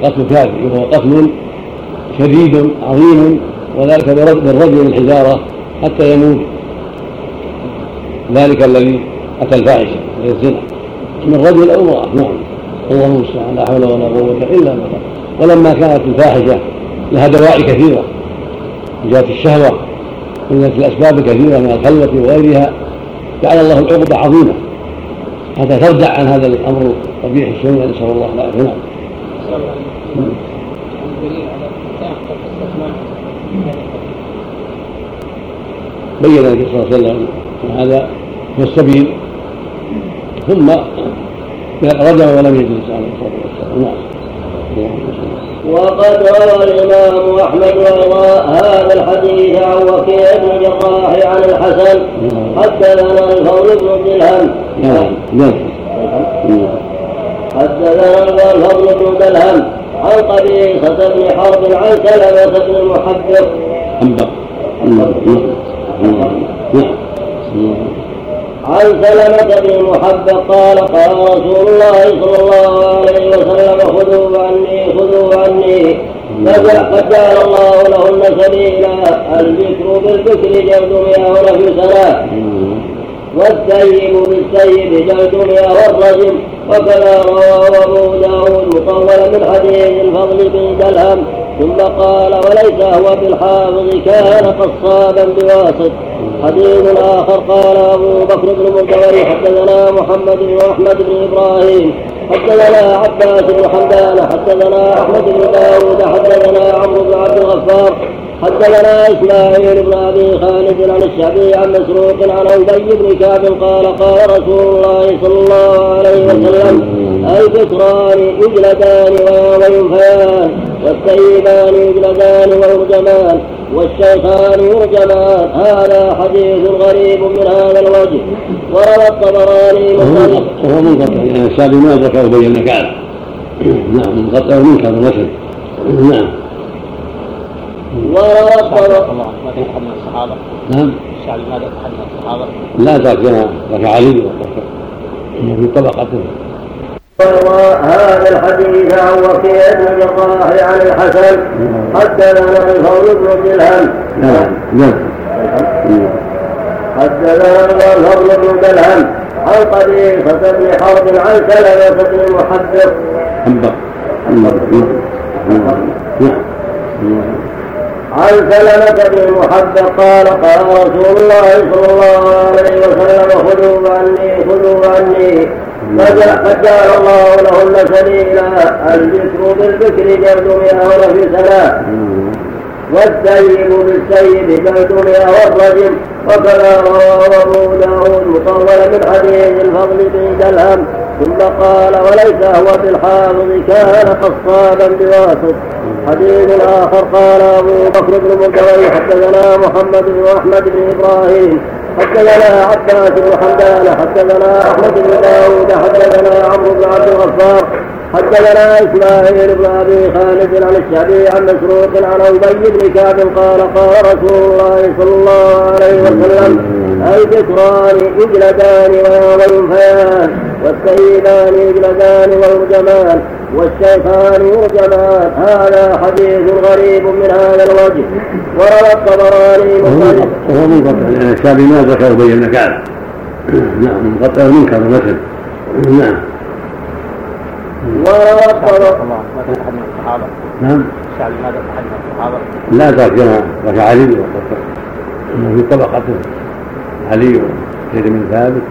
القتل كافر وهو قتل شديد عظيم، وذلك بالرجم الحجارة حتى يموت ذلك الذي أتى الفاحشة والزنا من رجل أو امرأة. نعم، الله المستعان، لا حول ولا قوة إلا بالله. ولما كانت الفاحشة لها دواعي كثيرة من جهة الشهوة ومن الأسباب كثيرة من الخلوة وغيرها، جعل الله العقدة عظيمة حتى تردع عن هذا الأمر القبيح الشنيع، نسأل الله العافية. نعم. بين النبي صلى الله عليه وسلم هذا هو السبيل، ثم رجع ولم يجلس عليه الصلاة والسلام. وقد روى الإمام أحمد هذا الحديث عن وكيع بن جراح عن الحسن حدثنا الفضل بن دلهم عن قبيصة بن حرب عن سلمة بن المحبب قال قال رسول الله صلى الله عليه وسلم خذوا عني فجعل الله لهن سبيلا. البكر بالبكر جلد 100 ونفي سنة، والسيب بالسيب جلد 100 والرجم. وكذا رواه أبو داود مطولا من حديث الفضل بن دلهم. ثم قال وليس هو بالحافظ كان قصابا بواسط. حديث آخر قال أبو بكر بن المنتوري حدثنا محمد بن أحمد بن إبراهيم حدثنا عباس بن حمدان حدثنا أحمد بن داود حدثنا عمرو بن عبد الغفار حدثنا إسماعيل بن أبي خالد عن الشعبي عن مسروق عن أبي بن كعب قال قال رسول الله صلى الله عليه وسلم البكران يجلدان وينفيان، والسيبان يجلدان ويرجمان، والشيخان يرجمان. هذا حديث غريب من هذا الوجه، وروى الطبراني وهو منقطع، يعني الشعبي ما ذكر بين كعب. نعم، منقطع منكر مثل. نعم، وروى الطبراني لا تركنا علي في طبقته. وروى هذا الحديث عن وكيع بن جراح عن الحسن حدثنا الفضل بن دلهم عن قبيصة بن حرب عن سلمة بن المحبب قال قال رسول الله صلى الله عليه وسلم خذوا عني فجعل الله لهن سبيلا. البكر بالبكر جلد 100 ونفي سنة، والسيب بالسيب جلد 100 والرجم. وكذا رواه أبو داود مطولا من حديث الفضل بن دلهم ثم قال وليس هو بالحافظ كان قصابا بواسط. حديث آخر قال أبو بكر بن مردويه حدثنا محمد بن أحمد بن إبراهيم حدثنا عباس بن حمدان حدثنا أحمد بن داود حدثنا عمرو بن عبد الغفار حدثنا إسماعيل بن أبي خالد عن الشعبي عن مسروق عن أبي بن كعب قال قال رسول الله صلى الله عليه وسلم الذكران إجلدان وينفيان والسيدان إجلدان والرجمان والشيخان يرجمان. هذا حديث غريب من هذا الوجه وروى الطبراني مسلم. وهو منقطع لأن الشعبي ما ذكر أبي بن كعب. نعم منقطع منكر مثل نعم. نعم الشعبي ماذا تحدث عن الصحابة؟ لا ذكر علي في طبقته علي وزيد بن ثابت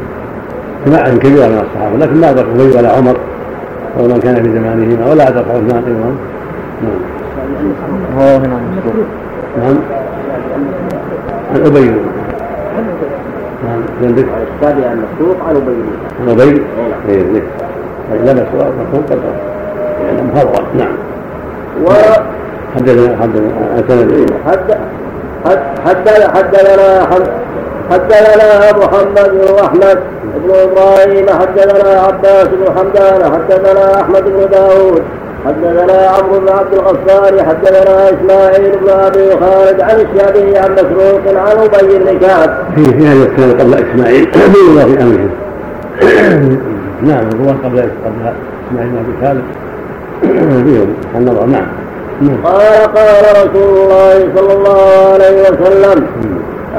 جماعة كبيرة من الصحابة لكن لا ذكر أبي ولا عمر أو من كان في زمانهما ولا ذكر عثمان أيضا. نعم عن أبي الشعبي عن مسروق عن أبي لما سؤال مفهوم قد يعني مهرب. نعم حدثنا محمد بن احمد بن ابراهيم حدثنا عباس بن حمدان حدثنا احمد بن داود حدثنا عمرو بن عبد الغفار حدثنا اسماعيل بن ابي خالد عن الشعبي عن مسروق عن ابي بن كعب. في هذا السنه قبل اسماعيل الله في امره. نعم الروان قبل اسماعيل أبي خالد فيهم النظر. نعم قال قال رسول الله صلى الله عليه وسلم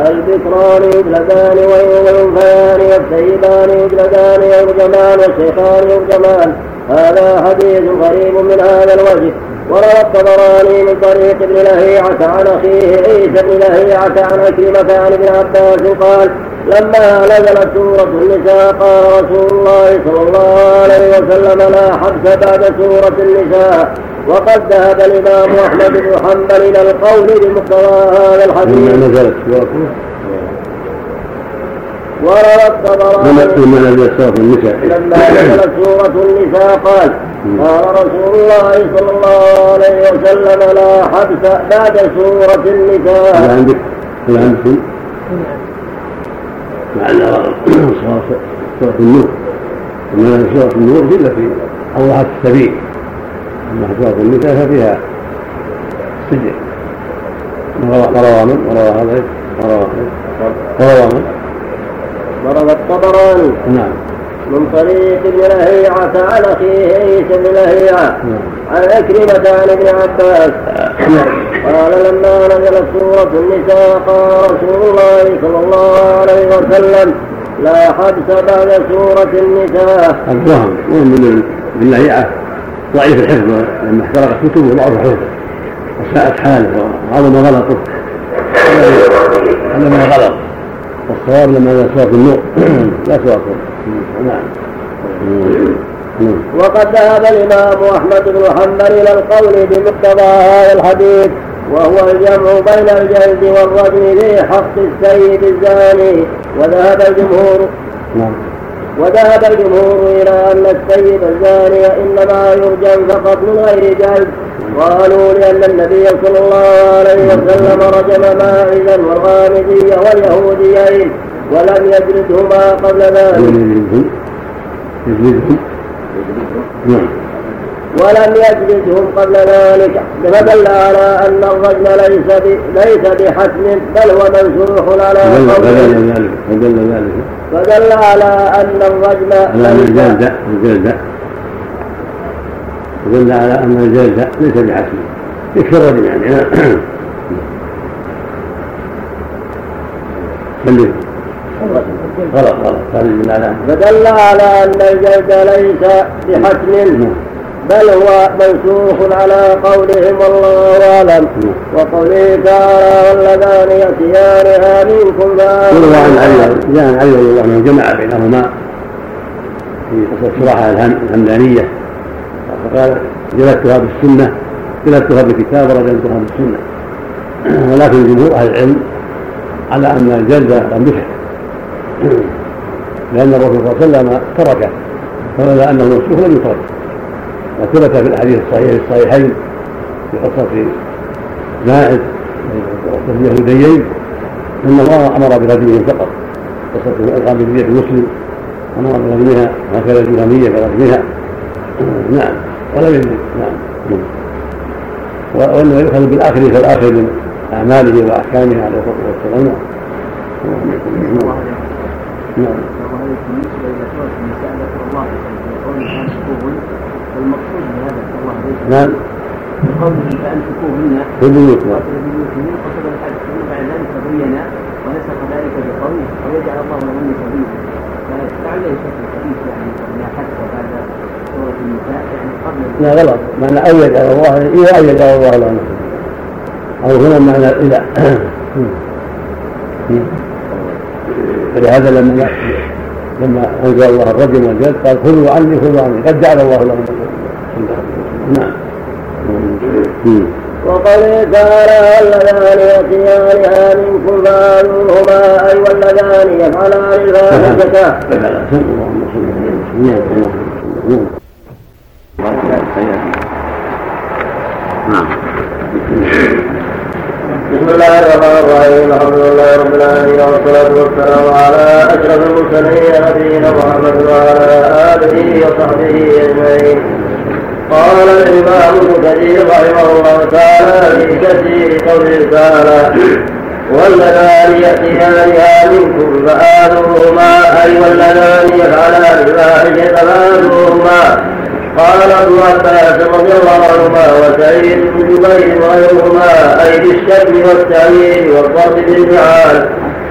الذكران يجلدان وينفيان والسيدان يجلدان يرجمان والشيخان يرجمان. هذا حديث غريب من هذا الوجه وروى الطبراني من طريق ابن لهيعة عن أخيه عيسى بن لهيعة عن عكرمة عن ابن عباس قال لما نزلت سورة النساء قال رسول الله صلى الله عليه وسلم لا حبس بعد سورة النساء. وقد ذهب الإمام أحمد بن حنبل إلى القول بمقتضى هذا الحديث. وروى الطبراني لما نزلت سورة النساء قال قال رسول الله صلى الله عليه وسلم لا حبس بعد سورة النساء. عندك لعل سورة النور ومن سورة النور هي التي أوضحت السبيل أما سورة النساء ففيها سجن وروى الطبراني نعم من طريق ابن لهيعة عن أخيه عيسى بن لهيعة عن عكرمة عن ابن عباس قال لما نزلت سورة النساء قال رسول الله صلى الله عليه وسلم لا حبس بعد سورة النساء. الظاهر ومن ابن لهيعة ضعيف الحفظ لما احترقت كتبه بعض الحفظ وساءت حاله وعظم غلطه علما غلط والصواب لما نزلت سورة النور لا سورة. وقد ذهب الإمام أحمد بن حنبل إلى القول بمقتضى هذا الحديث وهو الجمع بين الجلد والرجم في حق السيد الزاني. وذهب الجمهور إلى أن السيد الزاني إنما يرجم فقط من غير جلد. قالوا لأن النبي صلى الله عليه وسلم رجم ماعزا والغامدي واليهوديين ولم يجلدهما قبل ذلك فدل على أن الرجم ليس بحتم بل هو منسوح على قوله. فدل على أن الرجم ليس بحتم يكفي الرجم يعني فدل على أن الجلد ليس بحتم بل هو منسوخ على قولهم والله أعلم. وقوله تعالى واللذان يأتيانها منكم جاء علي رضي الله عنه جمع بينهما في قصة الصراحة الهمدانية فقال جلدتها بالسنة جلدتها بالكتاب ورجمتها بالسنة. ولكن جمهور أهل العلم على أن الجلد قد لأن الرسول صلى الله عليه وسلم تركه فلولا انه منسوخ لم يترك. وثبت في الحديث الصحيح الصحيحين في قصه ماعز وقصه اليهوديين ان الله امر برجمهم فقط. قصه الغامديه المسلم امر برجمها وهكذا الجهميه برجمها نعم ولم يجد نعم. وانه يؤخذ بالاخر فالاخر من اعماله واحكامه عليه الصلاه والسلام. نعم. المقصود بهذا الله نعم بقوله فأمسكوهن في بيوتنا وقصد الحج وبعد ذلك بين ونسخ ذلك بقوله ويجعل الله لهن سبيلا. فاستعمل شكل حديث يعني لا حتى بعد سورة النساء يعني قبل لا غلط معنى أن يجعل الله إذا يجعل الله لهن أو هنا معنى إلى فلهذا لما أنزل الله الرجم والجد قال خذوا عني خذوا عني قد جعل الله لهم نعم. وقل تعالى اللذان يأتيانها منكم فآمنوهما أيوة اللذان يفعلان الفاحشة بسم الله الرحمن الرحيم. الحمد لله رب العالمين والصلاة والسلام على أشرف المرسلين نبينا محمد وعلى آله وصحبه أجمعين. قال الإمام ابن كثير رحمه الله تعالى في كثير قوله تعالى واللذان يأتيانها منكم فآذوهما أي واللذان يفعلان الفاحشة فآذوهما. قال ابن عباس رضي الله عنهما وسعيد بن جبير وغيرهما اي بالشتم والتعليل والضرب بالنعال.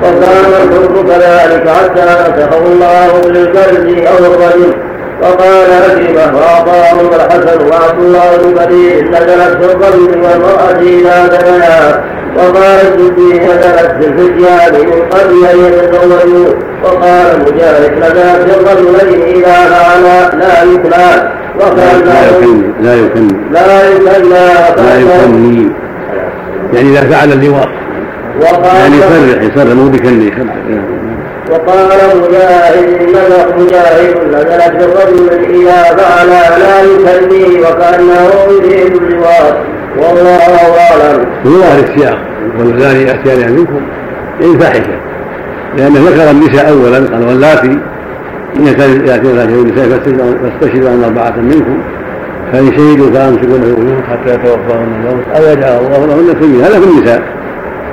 وكان الحكم كذلك حتى نسخه الله بالفرد او الرجل. وقال عكرمة واعطاه الحسن وعبد الله بن بريء نزلت في الرجل والمرأة اذا زنيا. وقال السدي نزلت في الفتيان من قبل ان يتزوجوا. وقال المجاهد نزلت في الرجلين اذا فعلا لا يكلان لا يكني يعني إذا فعل اللواط يعني يسر مو بكني. وقال مجاهد نزلت في الرجل إذا فعل لا يكني وكأنه يريد اللواط والله أعلم. والله السياق واللذان يأتيانها منكم الفاحشة لأنه ذكر النساء أولا قال واللاتي إن كان يأتينا رجال النساء فاستشهدوا عن 4 منكم فإن شهدوا فأمسكوهن في بيوتهن حتى يتوفاهن الموت أو يجعل الله لهن سبيلا. هذا في النساء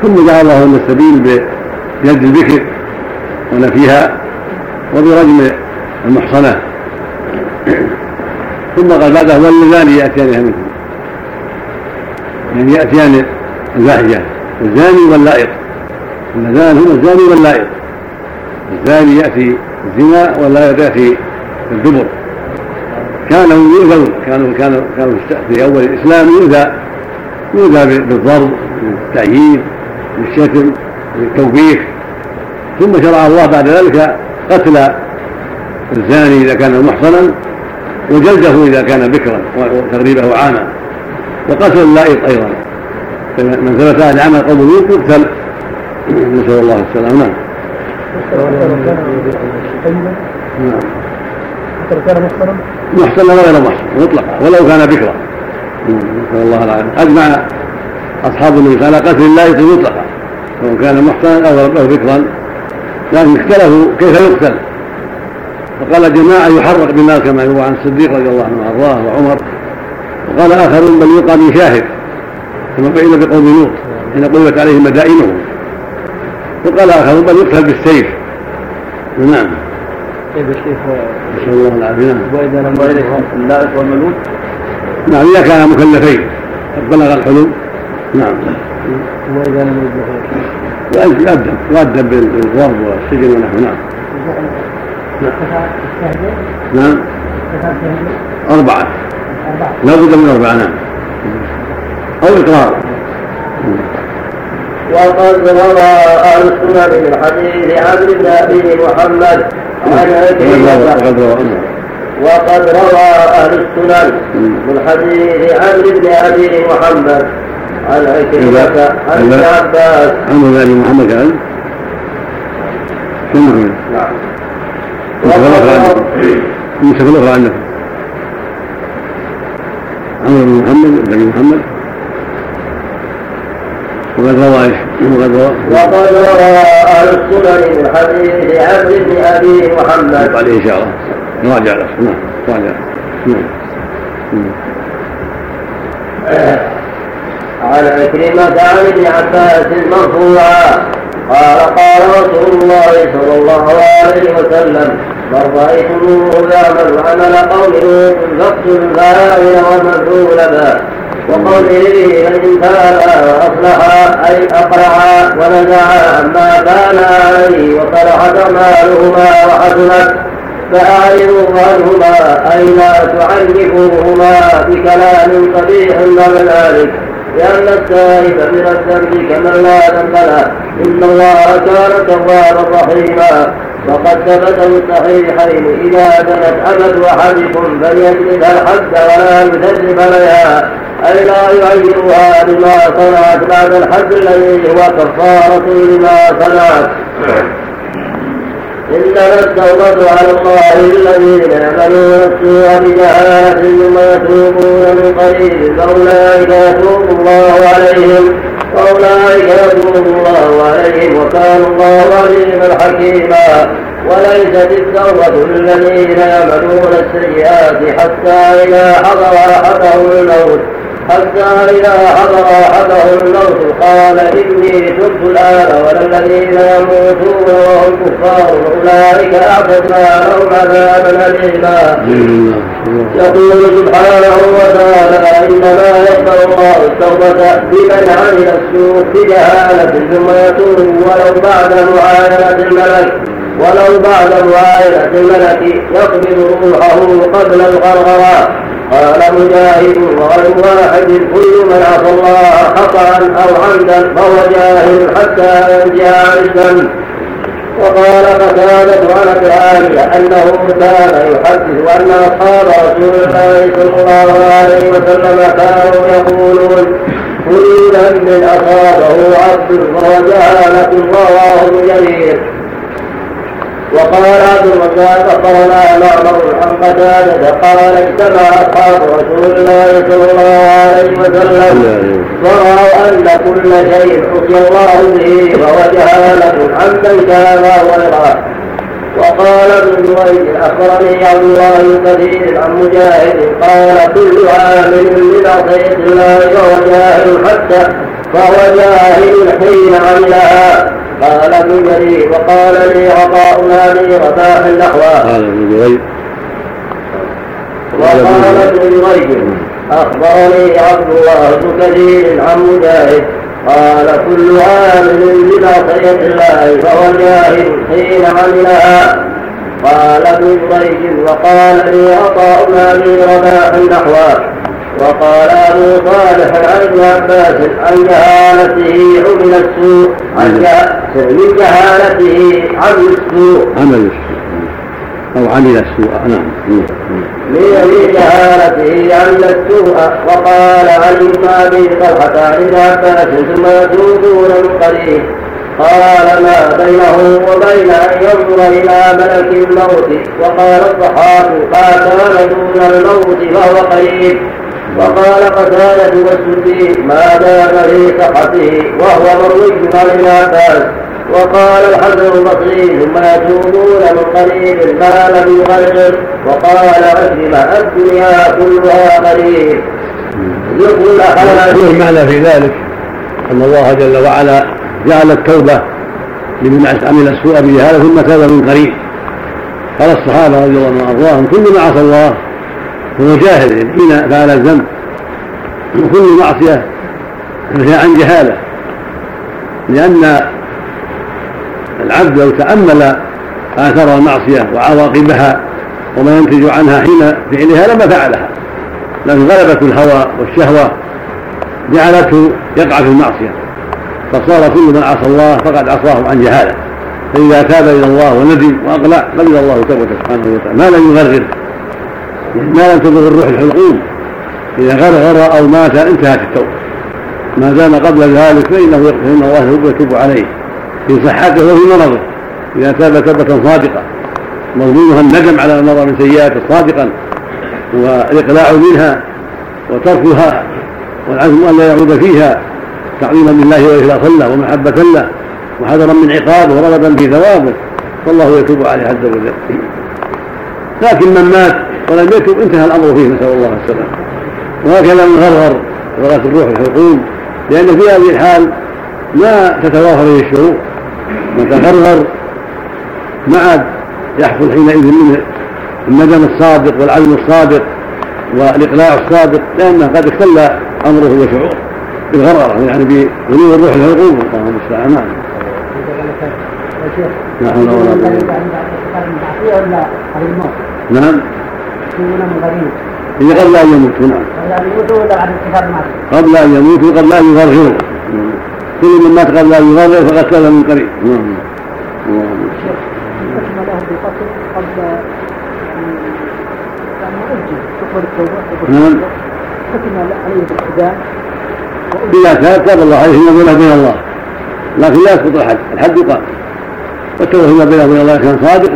ثم جعل الله لهن السبيل بيد البكر ونفيها وبرجم المحصنات. ثم قال بعده واللذان يأتيانها منكم يعني يأتيان الفاحشة الزاني واللائق. اللذان هما الزاني واللائق. الزاني يأتي الزنا ولا يأتي الدبر. كانوا يؤذون كانوا في أول الإسلام يؤذى بالضرب بالتعيين بالشتم بالتوبيخ. ثم شرع الله بعد ذلك قتل الزاني إذا كان محصنا وجلده إذا كان بكرا وتغريبه عاما وقتل اللائق أيضا. من ثبت عن عمل قوم لوط يقتل نسأل الله السلامة. محصنا وغير محصن مطلقا ولو كان بكرا نسأل الله العافية. أجمع أصحاب النبي على قتل اللائق مطلقا ولو كان محصنا أو بكرا لكن اختلفوا كيف يقتل. فقال جماعة يحرق بالنار كما يروى عن الصديق رضي الله عنه وأرضاه وعمر. وقال آخرون بل يلقى بشاهد كما فعل بقوم لوط حين قلت عليهم مدائنهم. وقال آخر بل يقتل بالسيف. نعم كيف الشيخ نسأل الله العافية. وإذا لم يكن اللائق والملوك نعم إذا كان مكلفين بلغ الحلم نعم وإذا لم يكن يؤدب بالضرب والسجن ونحو نعم نعم 4 لا بد من 4 نعم أو إقرار. وقد روى أهل السنن من حديث عبد الله بن محمد عن عكرمة عن ابن عباس يوسف الأخرى عنه عمر بن محمد بن محمد. وقد روى أهل السنن من حديث عمرو بن أبي محمد عليه إن شاء الله نراجع له. عن عكرمة عن ابن عباس مرفوعا قال قال رسول الله صلى الله عليه وسلم من رأيتموه يعمل عمل قوم لوط فاقتلوا الفاعل والمفعول به. وقوله فإن فعلا وأصلحا أي أقرعا ونزعا ما كان عليه وصلحت أعمالهما وحسنت فأعرضوا عنهما أي لا تعلقوهما بكلام قبيح من ذلك لأن التائب من الذنب كمن لا ذنب له إن الله كان توابا رحيما. وقد ثبتوا الصحيحين إذا زنت أمد أحدكم فليجلد الحد ولا يجلد عليها أي لا يعيرها لما صنعت بعد الحد الذي هو كفارة لما صنعت. إنما التوبة على الله الذين يعملون السوء بجهالة ثم يتوبون من قريب فأولئك يتوب الله عليهم وكان الله عليما حكيما. وليست التوبة للذين يعملون السيئات حتى إذا حضر أحدهم الموت قال إني تبت الآن والذين يموتون وهم كفار أولئك أعتدنا لهم عذابا أليما. يقول سبحانه وتعالى إنما يقبل الله التوبة بمن عمل السوء بجهالة ثم يتوب ولو بعد معاينة الملك يقبل روحه قبل الغرغرة. قال مجاهد وغير واحد كل من عصى الله خطأ أو عمدا فهو جاهل حتى يرجع عن الذنب. وقال قتادة عن أبي هريرة أنه كان يحدث أن أصحاب رسول الله صلى الله عليه وسلم كانوا يقولون كل ذنب أصابه عبد فهو جهالة رواه بجرير. وقال عبد الرزاق أخبرنا معمر عن قتادة قال اجتمع أصحاب رسول الله صلى الله عليه وسلم ورأوا أن كل شيء حكي الله به فهو جهالة عمن كان غيره. وقال ابن جريج أخبرني عبد الله الكثير عن مجاهد قال كل عامل بمعصية الله فهو جاهل حين عملها. قال ابن جريج وقال لي عطاء هذه رباح النحوى. وقال ابن جريج أخبرني عبد الله بن كثير عن مجاهد قال كل عامل بمعصية الله فهو جاهل حين عملها. قال ابن جريج وقال لي عطاء هذه رباح النحوى. وقال أبو صالح عن ابن عباس عن جهالته عمل السوء من جهالته عمل السوء. وقال علي بن أبي طلحة عن ابن عباس ثم يتوبون من قريب قال ما بينه وبين أن ينظر إلى ملك الموت. وقال الصحابي قاتل دون الموت فهو قريب. وقال قتادة والسدي ما دام في صحته وهو مروي عن العباس. وقال الحسن البصري ثم يتوبون من قريب ما لم يغرر. وقال عكرمة الدنيا كلها قريب. المعنى في ذلك أن الله جل وعلا جعل التوبة لمن عمل السوء بجهالة ثم تاب من قريب. قال الصحابة رضي الله عنهم كل من عصى الله هو جاهل حين فعل الذنب وكل معصية هي عن جهالة، لأن العبد لو تأمل آثار المعصية وعواقبها وما ينتج عنها حين فعلها لما فعلها، لأن غلبة الهوى والشهوة جعلته يقع في المعصية، فصار كل من عصى الله فقد عصاه عن جهالة. فإذا تاب إلى الله وندم وأقلع قبل الله توبته سبحانه وتعالى ما لم يغرر، ما لم تبلغ الروح الحلقوم. إذا غرغر أو مات انتهت التوبة، ما دام قبل ذلك فإنه يقتل الله يتوب عليه في صحته وفي مرضه إذا تاب توبة صادقة. مضمونها الندم على ما مضى من سيئات صادقا والإقلاع منها وتركها والعزم ألا يعود فيها تعظيما لله وإخلاصا له ومحبة له وحذرا من عقابه ورغبا في ثوابه، فالله يتوب عليه عز وجل. لكن من مات ولم يتوب انتهى الأمر فيه، نسأل الله السلام. وهكذا من غرغر غرغرة الروح الحلقوم، لأن في هذه الحال لا تتوافر الشروط، من تغرغر معد يحصل حينئذ منه الندم الصادق والعزم الصادق والإقلاع الصادق، لأنه قد اختل أمره وشعوره بالغرغرة، يعني بغلو الروح الحلقوم. اللهم المستعان. نعم نعم إذا قبل أن يموتوا، نعم قبل أن يموتوا قبل أن يغرغروا، كل من مات قبل أن يغرغر فقد سلم من قريب. نعم الشيخ حكم له بالقتل قبل أن يؤجل تقبل التوبة، نعم حكم عليه بالإعدام إذا تاب تاب الله عليه وله بين الله، لكن لا يسقط الحد، الحد يقام والتوبة بينه وبين الله كان صادق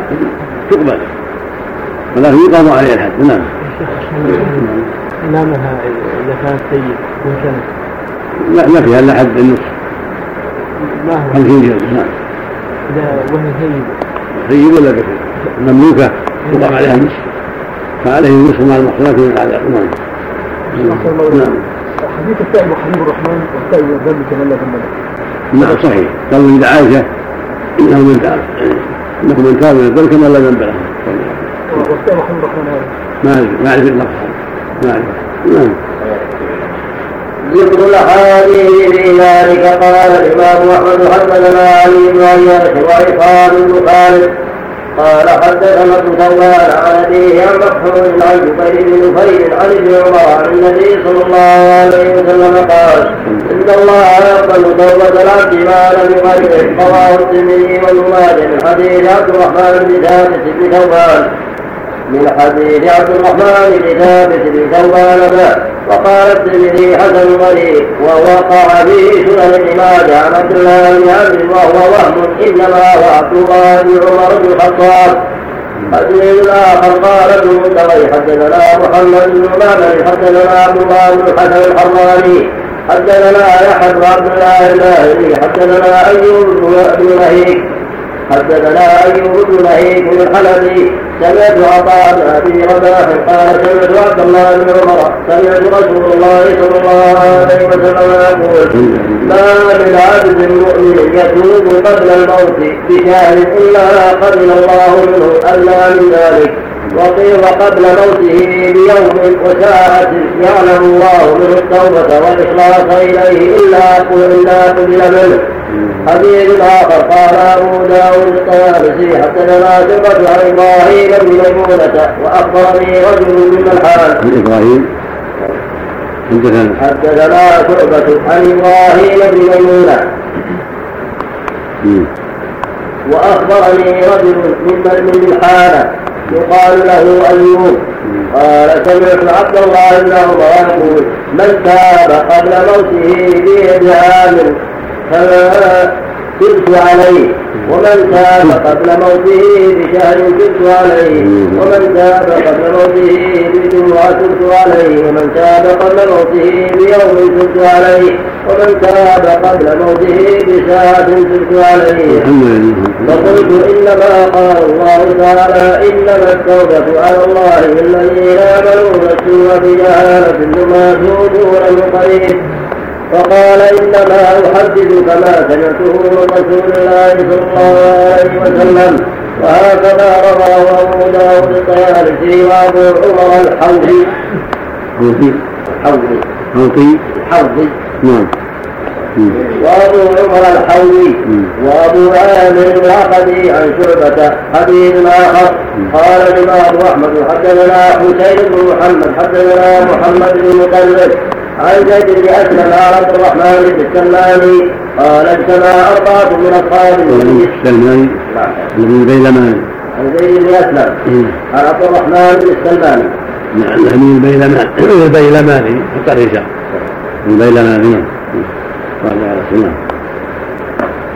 تقبل، ولكن يقام عليه الحد. نعم إمامها إذا كانت سيئة ممكن لا فيها إلا حد النصف 50 جنيه. نعم إذا وهي سيئة ولا بخير مملوكة يقام عليها النصف، فعليه النصف مع المحصنات من العذاب. نعم حديث التائب وحبيب الرحمن والتائب والذنب كما لا ذنب له. نعم صحيح، قالوا عند عائشة إنهم من تاب من الذنب كما لا ذنب له. والتائب وحبيب الرحمن هذا ما أعرف الله ذكر الأحاديث في ذلك. قال الإمام أحمد حدثنا علي بن أبي وإسحاق بن خالد قال حدثنا ابن ثوبان عن أبيه عن مخرج عن جبير بن نفيل عن ابن عمر عن النبي صلى الله عليه وسلم قال إن الله يقبل توبة العبد ما لم يغرغر. رواه الترمذي وابن ماجه من حديث عبد الرحمن بن ثابت بن ثوبان من حديث عبد الرحمن بن ثابت بن ثوبان له. وقال الترمذي حسن غريب ووقع به سنن ابن ماجه عن عبد الله بن عمرو وهو وهم، انما هو عبد الله بن عمر بن الخطاب. حديث الاخر قال ابن متوي حدثنا محمد بن معمر حدثنا عبد الله بن الحسن الحراني حدثنا يحيى بن عبد الله الباهلي حدثنا ايوب بن لهيك حدثنا أيوب بن لهيك الحلبي سمعت عطاء بن أبي رباح قال سمعت عبد الله بن عمر سمعت رسول الله صلى الله عليه وسلم يقول ما من عبد مؤمن يتوب قبل الموت بشهر إلا قبل الله منه ألا من ذلك، وقيل قبل موته بيوم وساعة يعلم الله منه التوبة والإخلاص إليه إلا قبل منه. حديث آخر قال أبو داود الطيالسي حدثنا شعبة عن إبراهيم بن ميمونة وأخبرني رجل من الحال حدثنا شعبة عن إبراهيم بن ميمونة وأخبرني رجل من الحال يقال له أيوب قال سمعت عبد الله بن عمر يقول من تاب قبل موته بيد عامل فزدت عليه، ومن تاب قبل موته بشهر زدت عليه، ومن تاب قبل موته بجمعة زدت عليه، ومن تاب قبل موته بيوم زدت عليه، ومن تاب قبل موته بساعة زدت عليه. فقلت إنما قال الله تعالى إنما التوبة على الله للذين آمنوا السوء بجهالة ثم يتوبون من قريب. فقال إنما أحدثك ما سمعته من رسول الله صلى الله عليه وسلم. وهكذا رواه أبو داود الطيالسي وأبو عمر الحوضي وأبو عامر العقدي عن شعبة حديث آخر قال الإمام أحمد حدثنا حسين بن محمد حدثنا محمد بن مقلد عن زيد بن أسلم عبد الرحمن بن السلماني قال اجتمع أربعة من أصحاب النبي السلماني عن زيد بن أسلم عبد الرحمن بن السلماني من البيلماني الطريشة البيلماني قال على السلام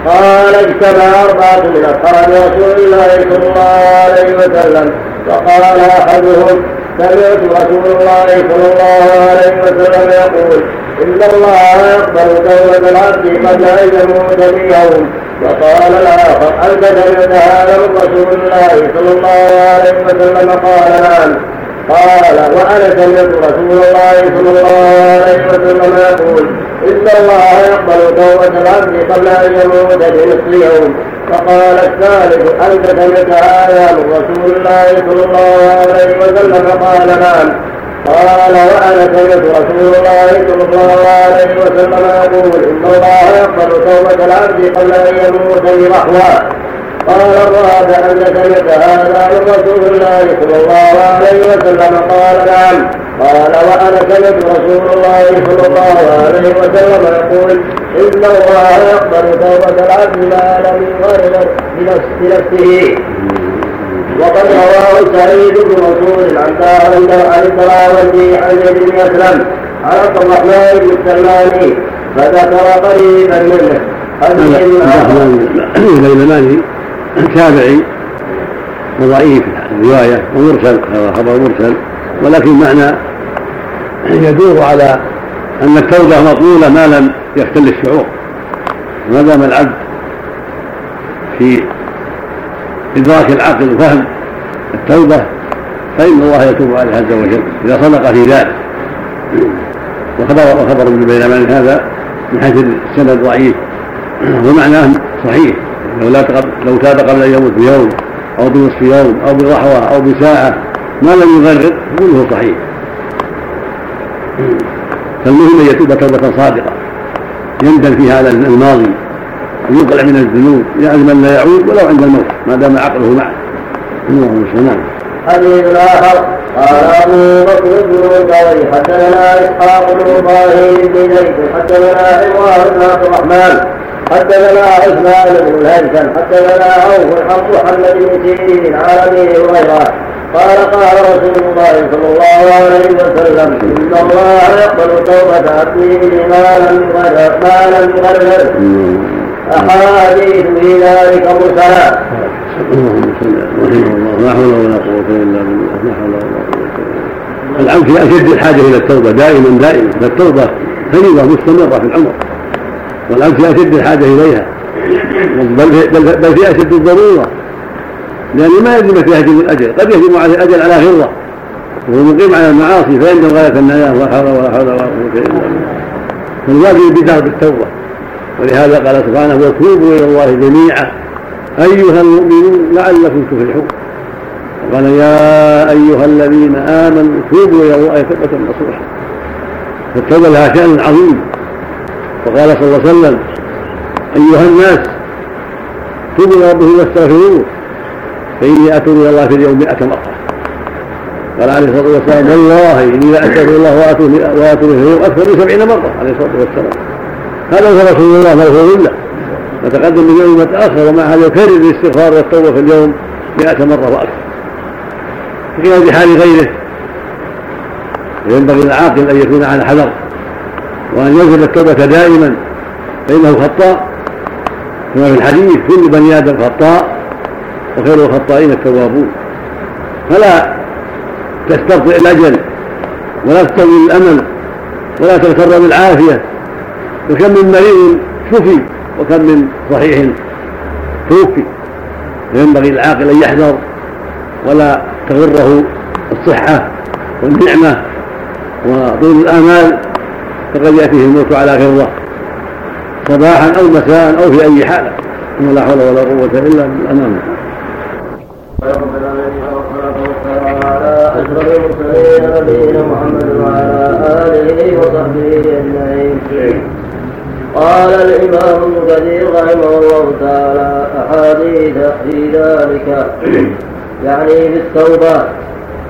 قال اجتمع أربعة من أصحاب رسول الله صلى الله عليه وسلم وقال أحدهم سمعت رسول الله صلى الله عليه وسلم يقول إن الله يقبل توبة العبد قبل أن يموت بيوم. وقال الآخر أنت سمعت هذا من رسول الله صلى الله عليه وسلم؟ قال نعم. قال وأنا سمعت رسول الله صلى الله عليه وسلم يقول إن الله يقبل توبة العبد قبل أن يموت بنصف يوم. فقال الثالث أنت سمعت هذا من رسول الله صلى الله عليه وسلم؟ قال نعم. قال وأنا سمعت رسول الله صلى الله عليه وسلم يقول إن الله يقبل توبة العبد قبل أن يموت برحمة. قال الرابع أن سمعت هذا من رسول الله صلى الله عليه وسلم؟ قال نعم. قال وأنا سمعت رسول الله صلى الله عليه وسلم يقول إن الله يقبل توبة العبد ما لم يغرر بنفسه. وقد رواه سعيد بن مسعود عن التراويح عن زيد بن أسلم عن عبد الرحمن بن السلماني فذكر قريبا منه السلماني تابعي وضعيف الرواية ومرسل، هذا خبر مرسل، ولكن معنى يدور على أن التوبة مطلولة ما لم يختل الشعور، ما دام العبد في إدراك العقل وفهم التوبة فإن الله يتوب عليه عز وجل إذا صدق في ذلك. وخبر ابن بيلمان هذا من حيث السند ضعيف ومعناه صحيح، لو تاب قبل أن يموت بيوم أو بنصف يوم أو بضحوة أو بساعة ما لم يغرر كله صحيح. فالمهم أن يتوب توبة صادقة يندم فيها على الماضي ويقلع من الذنوب، يعلم أن لا يعود ولو عند الموت ما دام عقله معه. اللهم سلام. حديث آخر قال أبو بكر بن الجوي حدثنا إسحاق بن إبراهيم بن زيد حدثنا عمران بن عبد الرحمن حدثنا عثمان بن الهيثم حدثنا عوف عن محمد بن سيرين عن أبي هريرة قال قال رسول الله صلى الله عليه وسلم إن الله يقبل توبة عبده ما لم يغرر. أحاديث في ذلك مرسلة. لا حول ولا قوة إلا بالله. لا حول ولا قوة إلا بالله. العبد في أشد الحاجة إلى التوبة دائما، فالتوبة فريضة مستمرة في العمر، والعبد في أشد الحاجة إليها، بل في أشد الضرورة، لأن ما يجب أن يهجم الأجل، قد يهجم على الأجل على غرة وهو مقيم على المعاصي فإن غاية النجاة. لا حول ولا قوة إلا بالله. فالواجب بدار بالتوبة، ولهذا قال سبحانه وتوبوا إلى الله جميعا أيها المؤمنون لعلكم تفلحون. قال يا أيها الذين آمنوا توبوا إلى الله توبة نصوحا. فالتوبة لها شأن عظيم، وقال صلى الله عليه وسلم أيها الناس توبوا إلى ربكم واستغفروه فإني أتوب إلى الله في اليوم 100 مرة. قال عليه الصلاة والسلام والله إني لأستغفر الله وأتوب إليه أكثر من 70 مرة عليه الصلاة والسلام. هذا هو رسول الله مرفوض له وتقدم من يوم وتأخر، ومع هذا يكرر الاستغفار والتوبة في اليوم 100 مرة وأكثر. وفي بحال غيره ينبغي للعاقل أن يكون على حذر وأن يجب التوبة دائما، فإنه خطاء كما في الحديث كل بني آدم خطاء وخير الخطائين التوابون. فلا تستبطئ الأجل ولا تستوي الأمل ولا تغتر بالعافية، وكم من مريض شفي وكم من صحيح توفي. فينبغي العاقل ان يحذر ولا تغره الصحه والنعمه وطول الامال، فقد ياتيه الموت على غره صباحا او مساء او في اي حاله. ولا حول ولا قوه الا بالله. قال الإمام ابن كثير رحمه الله تعالى أحاديث في ذلك يعني في التوبة.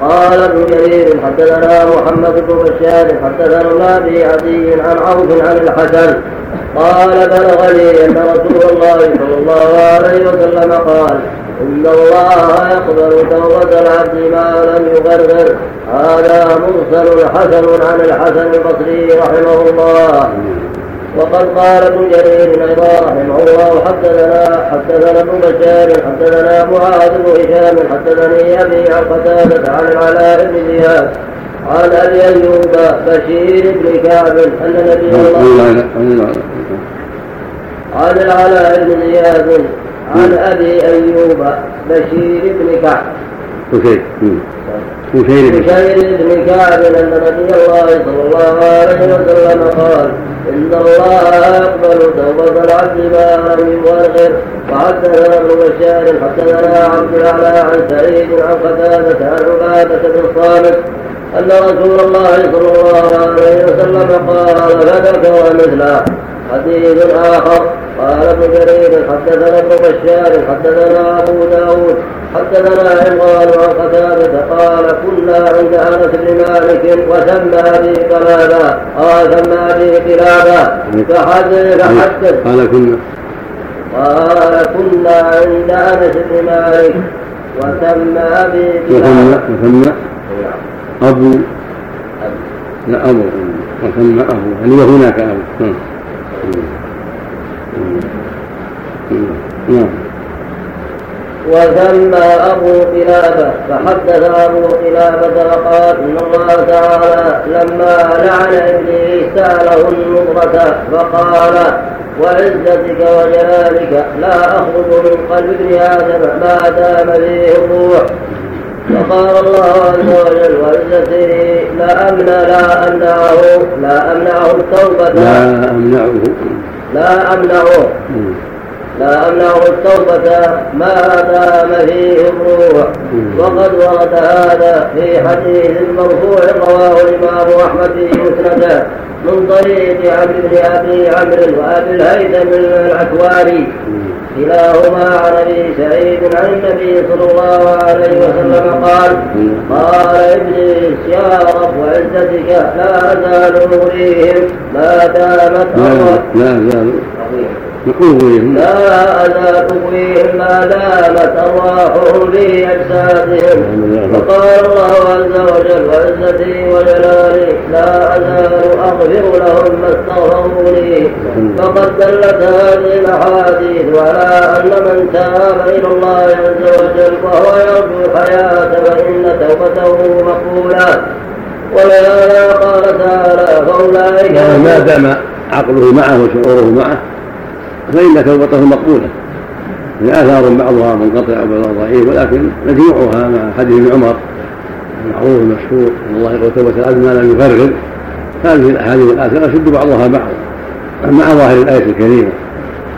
قال ابن جرير حدثنا محمد بن بشار حدثنا أبي عدي عن عوف عن الحسن قال بلغني أن رسول الله صلى الله عليه وسلم قال إن الله يقبل توبة العبد ما لم يغرر. هذا مرسل حسن عن الحسن البصري رحمه الله. وقد قال ابن جرير ايضا رحمه الله حدثنا ابن بشار حدثنا معاذ بن هشام حدثني ابي عن قتادة عن العلاء بن زياد عن ابي ايوب بشير بن كعب ان نبي الله عن العلاء بن زياد عن ابي ايوب بشير بن كعب بشير بن كعب ان نبي الله صلى الله عليه وسلم قال إن الله يقبل توبة العبد ما لم يغرغر. وحدثنا ابن بشار حدثنا عبد الأعلى عن سعيد عن قتادة عن عبادة بن الصامت أن رسول الله صلى الله عليه وسلم قال فذاك ومثله. حديث آخر قال ابن جرير حدثنا ابن بشار حدثنا أبو داود حدثنا عمران عن قتادة قال كنا عند أنس بن مالك وسمى به قلابا قال كنا عند أنس بن مالك وسمى به قلابا أبو لا أبو وسمى أبو هل هناك أبو وسمى أبو قلابة. فحدث أبو قلابة وقال إن الله تعالى لما لعن إبليس سأله النضرة فقال وعزتك وجلالك لا أخرج من قلب ابن آدم ما دام فيه الروح. فقال الله عز وجل وعزتي لا أمنعه التوبة ما دام فيه الروح. وقد ورد هذا في حديث مرفوع رواه الإمام أحمد في مسنده من طريق عمرو بن أبي عمرو وأبي الهيثم العكواري كلاهما عن أبي سعيد عن النبي صلى الله عليه وسلم قال قال إبليس يا رب وعزتك لا أزال أغريهم ما دامت أرواحهم في أجسادهم. فقال الله عز وجل وعزتي وجلالي لا أزال أغفر لهم ما استغفروا لي. فقد دلت هذه الأحاديث على أن من تاب إلى الله عز وجل وهو يرجو الحياة فإن توبته مقبولة. ولهذا قال تعالى فأولئك ما دام عقله معه وشعوره معه فإن توبته مقبولة. الآثار بعضها منقطع وبعضها ضعيف ولكن مجموعها مع حديث ابن عمر المعروف المشهور أن الله يقبل توبة العبد ما لم يفرغ. هذه الأحاديث الآثار يشد بعضها بعضا مع ظاهر الآية الكريمة.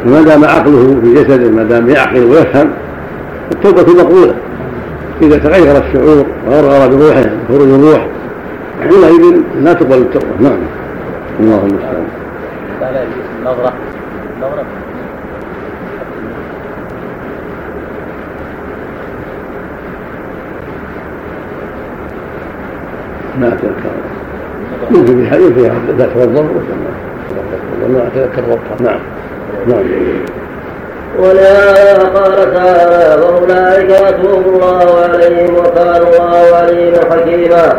فما دام عقله في جسده ما دام يعقل ويفهم التوبة مقبولة. إذا تغير الشعور وغرغر بروحه خروج الروح حينئذ لا تقبل التوبة. نعم اللهم صل وسلم. ما أتذكر يمكن الحديث فيها ذات والله ما أتذكر وقتها. نعم نعم. ولا قال تعالى وأولئك يتوب الله عليهم وكان الله عليما حكيما.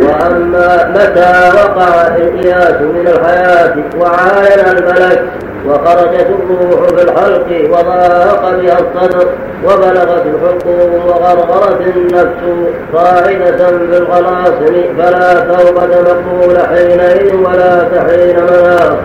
وأما متى وقع الإياس من الحياة وعاين الملك وخرجت الروح في الحلق وضاق بها الصدر وبلغت الحلقوم وغرغرت النفس صاعدة بالغلاصم فلا توبة مقبولة حينئذ ولا تحين مناص.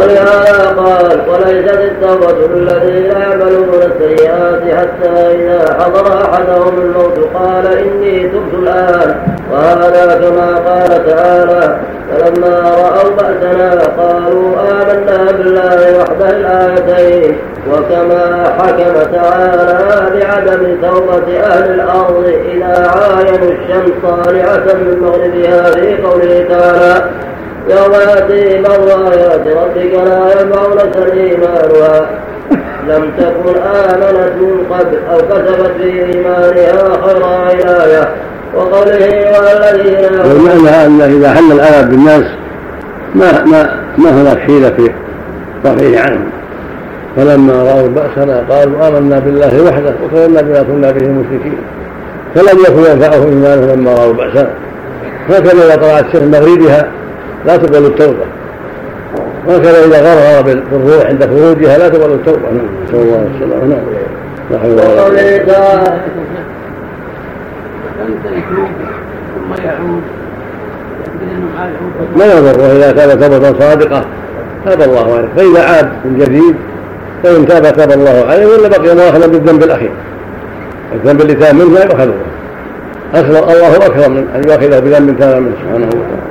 ولهذا قال وليست التوبة للذين يعملون السيئات حتى إذا حضر أحدهم الموت قال إني تبت الآن. وهذا كما قال تعالى فلما رأوا بأسنا قالوا آمنا بالله وحده الآيتين. وكما حكم تعالى بعدم توبة أهل الأرض إذا عاينوا الشمس طالعة من مغربها في قوله تعالى يوم يأتي مرة آيات ربك لا ينفع نفسا إيمانها لم تكن آمنت من قبل أو كسبت في إيمانها خيرا إلى. وقوله والذين والمعنى أن إذا حل العذاب بالناس ما هناك حيلة في رفعه عنهم. فلما رأوا بأسنا قالوا آمنا بالله وحده وكفرنا بما كنا به مشركين فلم يكن ينفعهم إيمانهم لما رأوا بأسنا. هكذا إذا طلعت شمس مغربها لا تقبل التوبة وكذا إذا غرر بالروح عند خروجها لا تقبل التوبة. صلى الله عليه وسلم. نعم. وقوله تعالى ثم يعود ما يضره إذا تاب توبة صادقة تاب الله عليه، فإذا عاد من جديد فإن تاب تاب الله عليه ولا بقي مؤاخذا بالذنب الأخير. الذنب اللي تاب منه لا يؤخذه، الله أكرم من أن يؤخذه بذنب تاب منه سبحانه وتعالى.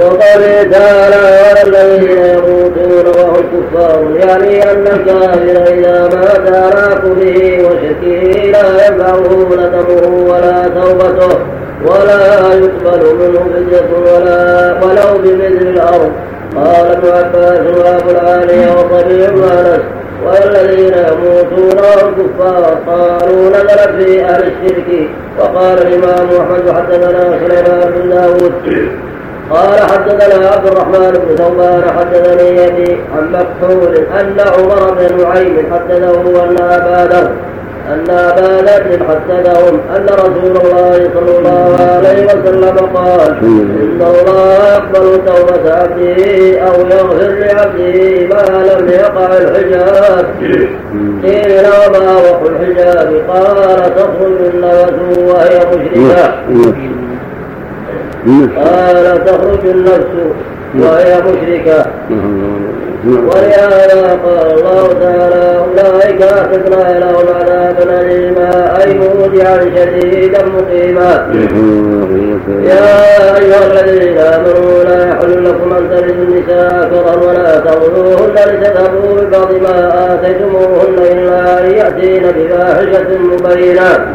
وقال تعالى والذين يموتون وهم كفار، يعني أن الكافر إذا مات على كفره وشركه لا ينفعه ندمه ولا توبته ولا يقبل منه فدية ولو بمثل الأرض. قال ابن عباس وأبو العالية وطبيب وأنس والذين يموتون وهم كفار قالوا نزلت في أهل الشرك. وقال الإمام أحمد حدثنا سليمان بن داود قال حدثنا عبد الرحمن بن ثوبان حدثني أبي عن مكحول أن عمر بن نعيم حدثه أن أبا ذر حدثهم أن رسول الله صلى الله عليه وسلم قال إن الله يقبل توبة عبده أو يغفر لعبده ما لم يقع الحجاب. قيل وما وقع الحجاب؟ قال تخرج النفس وهي مشركة. قال تخرج النفس وهي مشركة. ولهذا قال الله تعالى أولئك أعتدنا لهم عذابا أليما أي موجعا شديدا مقيما. يا أيها الذين آمنوا لا يحل لكم أن ترثوا النساء كرها ولا تغلوهن لتذهبوا ببعض ما آتيتموهن إلا أن يأتين بفاحشة مبينة.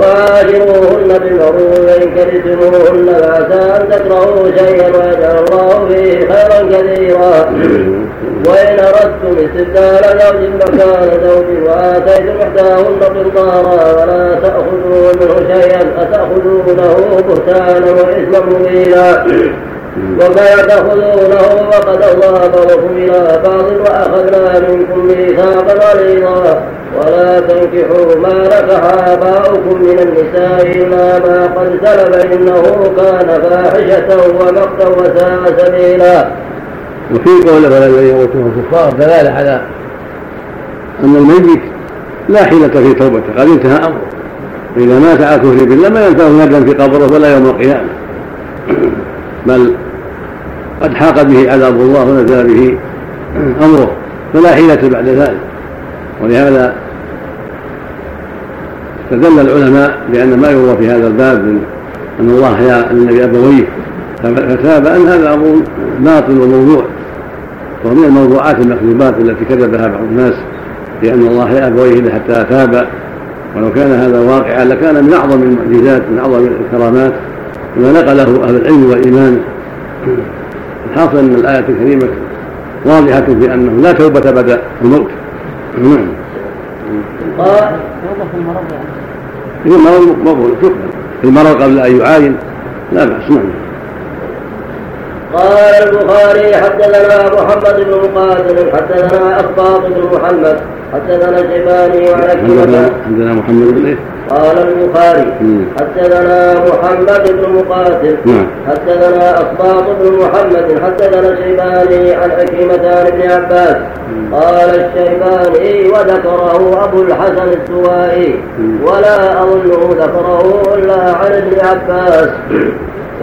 وعاشروهن بالمعروف إن كرهتموهن فعسى أن تكرهوا شيئا ويجعل الله فيه خيرا كثيرا. وإن أردتم استبدال زوج مكان زوج وآتيتم إحداهن قنطارا ولا تأخذوا منه شيئا أتأخذونه بهتانا وإثما مبينا وما تأخذونه وقد أصابكم إلى بعض وأخذنا منكم ميثاقا غليظا. ولا تنكحوا ما نكح آباؤكم من النساء إلا ما قد سلف إنه كان فاحشة ومقتا وساء سبيلا. وفي قول الذين يموتون كفار دلالة على أن الميت لا حيلة في توبته، قد انتهى أمره، فإذا مات على كفره بالله ما ينفعه ندم في قبره ولا يوم القيامة، بل قد حاق به عذاب الله ونزل به أمره فلا حيلة بعد ذلك. ولهذا استدل العلماء بأن ما يروى في هذا الباب من أن الله يا النبي أبويه فتاب أن هذا أمر باطل وموضوع، ومن الموضوعات المخلوقات التي كذبها بعض الناس لأن الله يا أبويه حتى تاب، ولو كان هذا واقعا لكان من أعظم المعجزات من أعظم الكرامات ما نقله أهل العلم والإيمان. الحاصل أن الآية الكريمة واضحة في أنه لا توبة بعد الموت. قال في المرض قبل أن يعاين لا بأس. قال البخاري حدثنا محمد بن مقاتل حدثنا أسباط بن محمد حدثنا الجباني وعن كلمة حدثنا محمد بن قال البخاري حدثنا محمد بن مقاتل حدثنا أسباط بن محمد حدثنا الشيباني عن عكرمة بن عباس قال الشيباني وذكره أبو الحسن السوائي ولا أظنه ذكره إلا عن ابن عباس.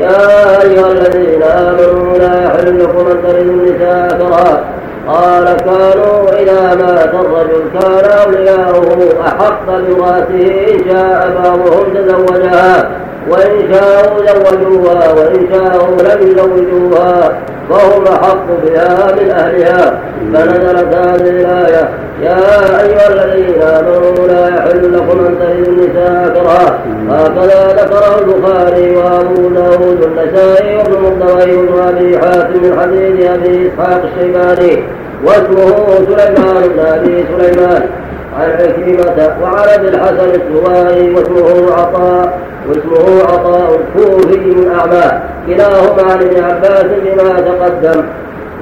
يا أيها الذين آمنوا لا يحل لكم أن ترثوا النساء كرها. قال كانوا إذا مات الرجل كان أولياؤه أحق بميراثه إن شاء بعضهم تزوجها وإن شاءوا زوجوها وإن شاءوا لم يزوجوها فهم أحق بها من أهلها. فنزلت هذه الآية يا أيها الذين آمنوا لا يحل لكم أن ترثوا النساء كرها. هكذا ذكره البخاري وأبو داود والنسائي وابن مردويه وأبي حاتم من حديث أبي إسحاق الشيباني واسمه سليمان بن أبي سليمان عن عكرمة وعن أبي الحسن السوائي واسمه عطاء الكوفي من أعماه كلاهما عن ابن عباس بما تقدم.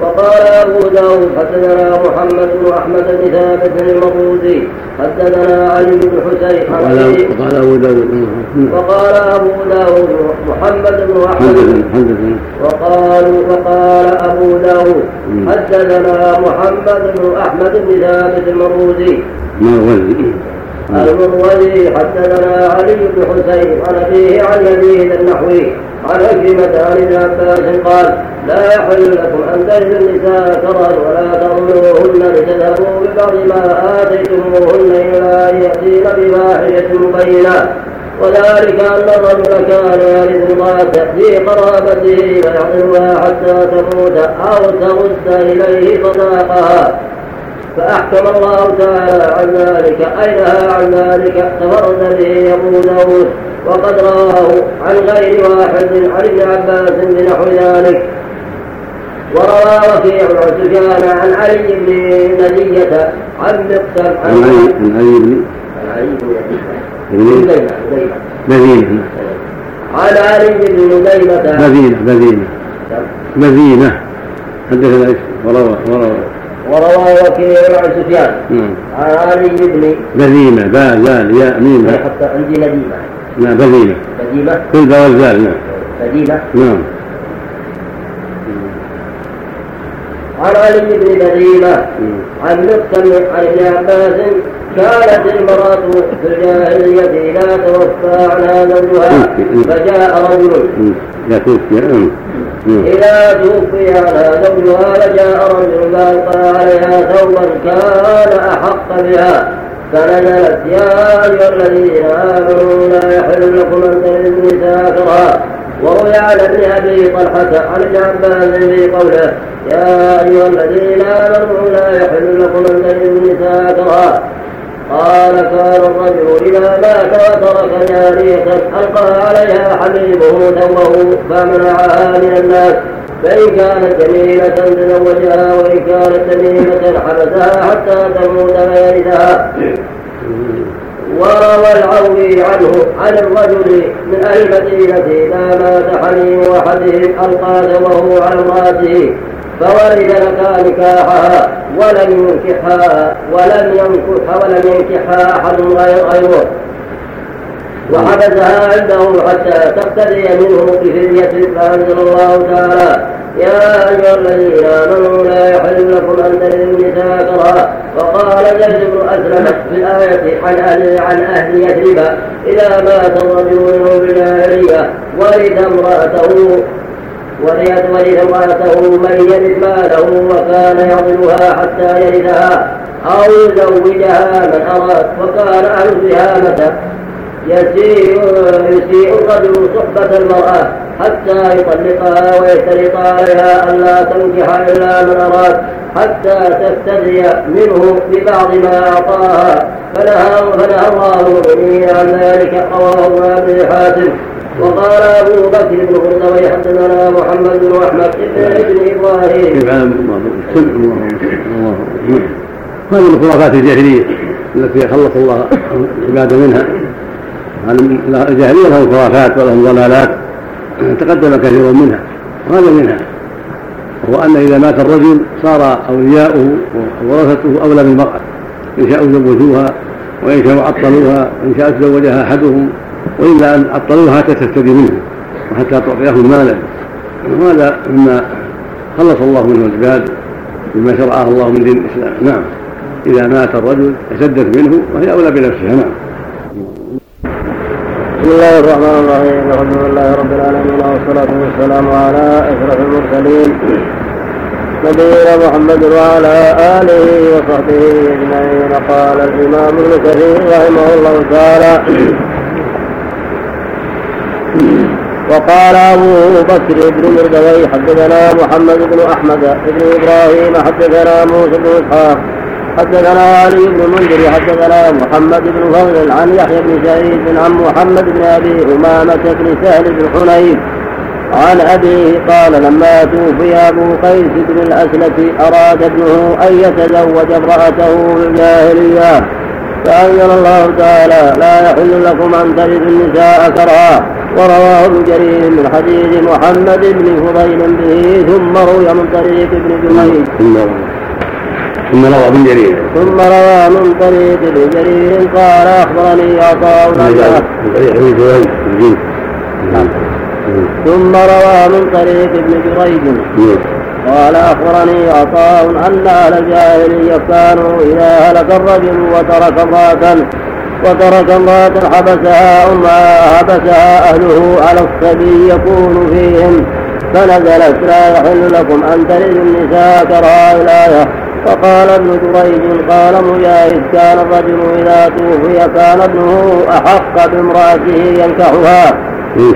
وقال أبو داود حدثنا محمد بن أحمد بن ثابت المروزي حدثنا علي بن حسين حمدي وقال أبو داود محمد بن أحمد وقال أبو داود حدثنا محمد بن أحمد بن ثابت المروزي المروزي حدثنا علي بن حسين عن أبيه عن يزيد النحوي عن عكرمة عن ابن عباس قال لا يحل لكم أن ترثوا النساء كرها ولا تضروهن لتذهبوا ببعض ما آتيتموهن إلا أن يأتين بفاحشة مبينة وذلك أن الرجل كان يرث امرأته في قرابته فيعظمها حتى تموت أو ترد إليه طلاقها فأحكم الله تعالى عن ذلك أينها عن ذلك تفرد به أبو داود وقد رواه عن غير واحد عن ابن عباس بنحو ذلك. وروى وكيع بن سفيان عن علي بن ندية عن مقسم عن علي بن نديمة مدينة حدثنا وروى وكيع عن سفيان عن علي بن مدينة بازال يا أمين حتى عندي مدينة نعم بدينة كل بوزال نعم بدينة نعم عن علي بن بدينة عن مقسم عن ابن عباس كانت المرأة في الجاهلية لا توفى عنها زوجها فجاء رجل إذا توفي عنها زوجها فجاء رجل فألقى عليها ثوبا كان أحق بها فنزلت يا أيها الذين آمنوا لا يحل لكم أن ترثوا النساء كرها وروي عن ابن أبي طلحة عن ابن عباس في قوله يا أيها الذين آمنوا لا يحل لكم أن ترثوا النساء كرها قال كان الرجل إذا مات وترك جارية ألقى عليها حبيبه ثوبه فمنعها من الناس فإن كانت جميلة تزوجها وإن كانت جميلة حبسها حتى تموت فيرثها. وروى العوي عنه عن الرجل من أهل المدينة إذا مات حليم أحدهم ألقى ثوبه على امرأته فورث نكاحها ولم ينكحها أحد غيره وحبسها عنده حتى تقتدي منه بفدية فأنزل الله تعالى يا أيها الذين آمنوا لا يحل لكم أن ترثوا النساء كرها. وقال زيد بن أسلم في الآية عن أهل يثرب إذا مات الرجل منهم بالجاهلية ورث امرأته من يرث ماله وكان يعضلها حتى يرثها أو يزوجها من أراد وكان أهل الزهامة يسيء الرجل صحبة المرأة حتى يطلقها ويشترط عليها ألا تنكح إلا من أراد حتى تستدعي منه ببعض ما أعطاها فنهى الله المؤمنين عن ذلك رواه ابن حاتم. وقال أبو بكر بن قردوي حدثنا محمد بن أحمد بن إبراهيم هذه من خرافات الجاهلية التي خلص الله العباد منها. الجاهلية لهم خرافات ولهم ضلالات تقدم كثير منها وهذا منها وهو أن إذا مات الرجل صار أولياؤه وورثته أولى بالمرأة إن شاءوا زوجوها وإن شاءوا عطلوها وإن شاءوا تزوجها أحدهم وإلا أن عطلوها حتى تستدي منه وحتى تعطيهم مالا وهذا مما خلص الله منه العباد مما شرعه الله من دين الإسلام. نعم إذا مات الرجل تشدت منه وهي أولى بنفسها. نعم. بسم الله الرحمن الرحيم الحمد لله رب العالمين والصلاة والسلام على أشرف المرسلين نبينا محمد وعلى آله وصحبه أجمعين. قال الإمام ابن كثير رحمه الله تعالى وقال أبو بكر بن مردوي حدثنا محمد بن أحمد بن إبراهيم حدثنا موسى بن إسحاق حدثنا علي بن منذر حدثنا محمد بن فضل عن يحيى بن سعيد عن محمد بن أبي أمامة بن سهل بن حنيف عن أبيه قال لما توفي أبو قيس بن الأسلة أراد ابنه أن يتزوج امرأته بالجاهلية فأنزل الله تعالى لا يحل لكم أن ترثوا النساء كرها. ورواه ابن جرير من حديث محمد بن فضيل به ثم روي من طريق ابن جرير ثم روى من طريق ابن جرير قال أخبرني عطاء ثم روى من طريق ابن جرير قال أخبرني عطاء أن أهل الجاهلية كانوا إذا هلك الرجل وترك امرأة حبسها أمها حبسها أهله على الصبي يكون فيهم فنزلت لا يحل لكم أن تلدوا النساء كرها إليها. فقال ابن جريج قال مجاهد كان الرجل إذا توفي كان ابنه أحق بامرأته ينكحها إن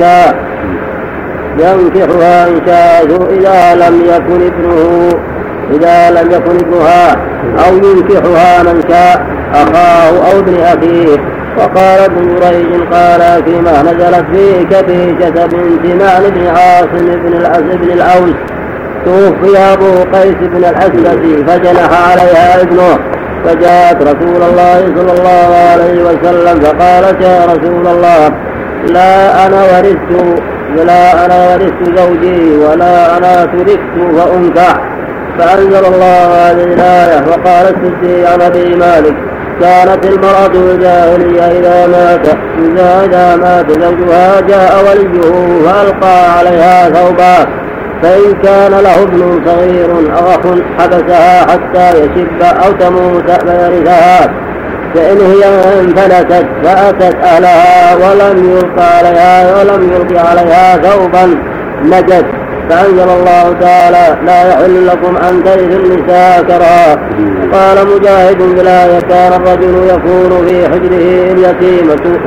شاء إذا لم يكن ابنها أو ينكحها من شاء أخاه أو ابن أخيه. فقال ابن جريج قال فيما نزلت فيه كبيشة بنت معن بن عاصم بن الأوس توفي أبو قيس بن الأسد فجنح عليها ابنه فجاءت رسول الله صلى الله عليه وسلم فقالت يا رسول الله لا أنا ورثت زوجي ولا أنا تركت فأنكح. فأنزل الله هذه الآية وقالت سدي عن أبي مالك كانت المرأة الجاهلية إذا مات زوجها جاء وليه فألقى عليها ثوبا فإن كان له ابن صغير أو أخ حبسها حتى يشب أو تموت فيرثها. فإن هي انفلتت فأتت أهلها ولم يلق عليها ثوبا نجت. فأنزل الله تعالى لا يحل لكم أن ترثوا النساء كرها. قال مجاهد بالآية كان الرجل يكون في حجره اليتيمة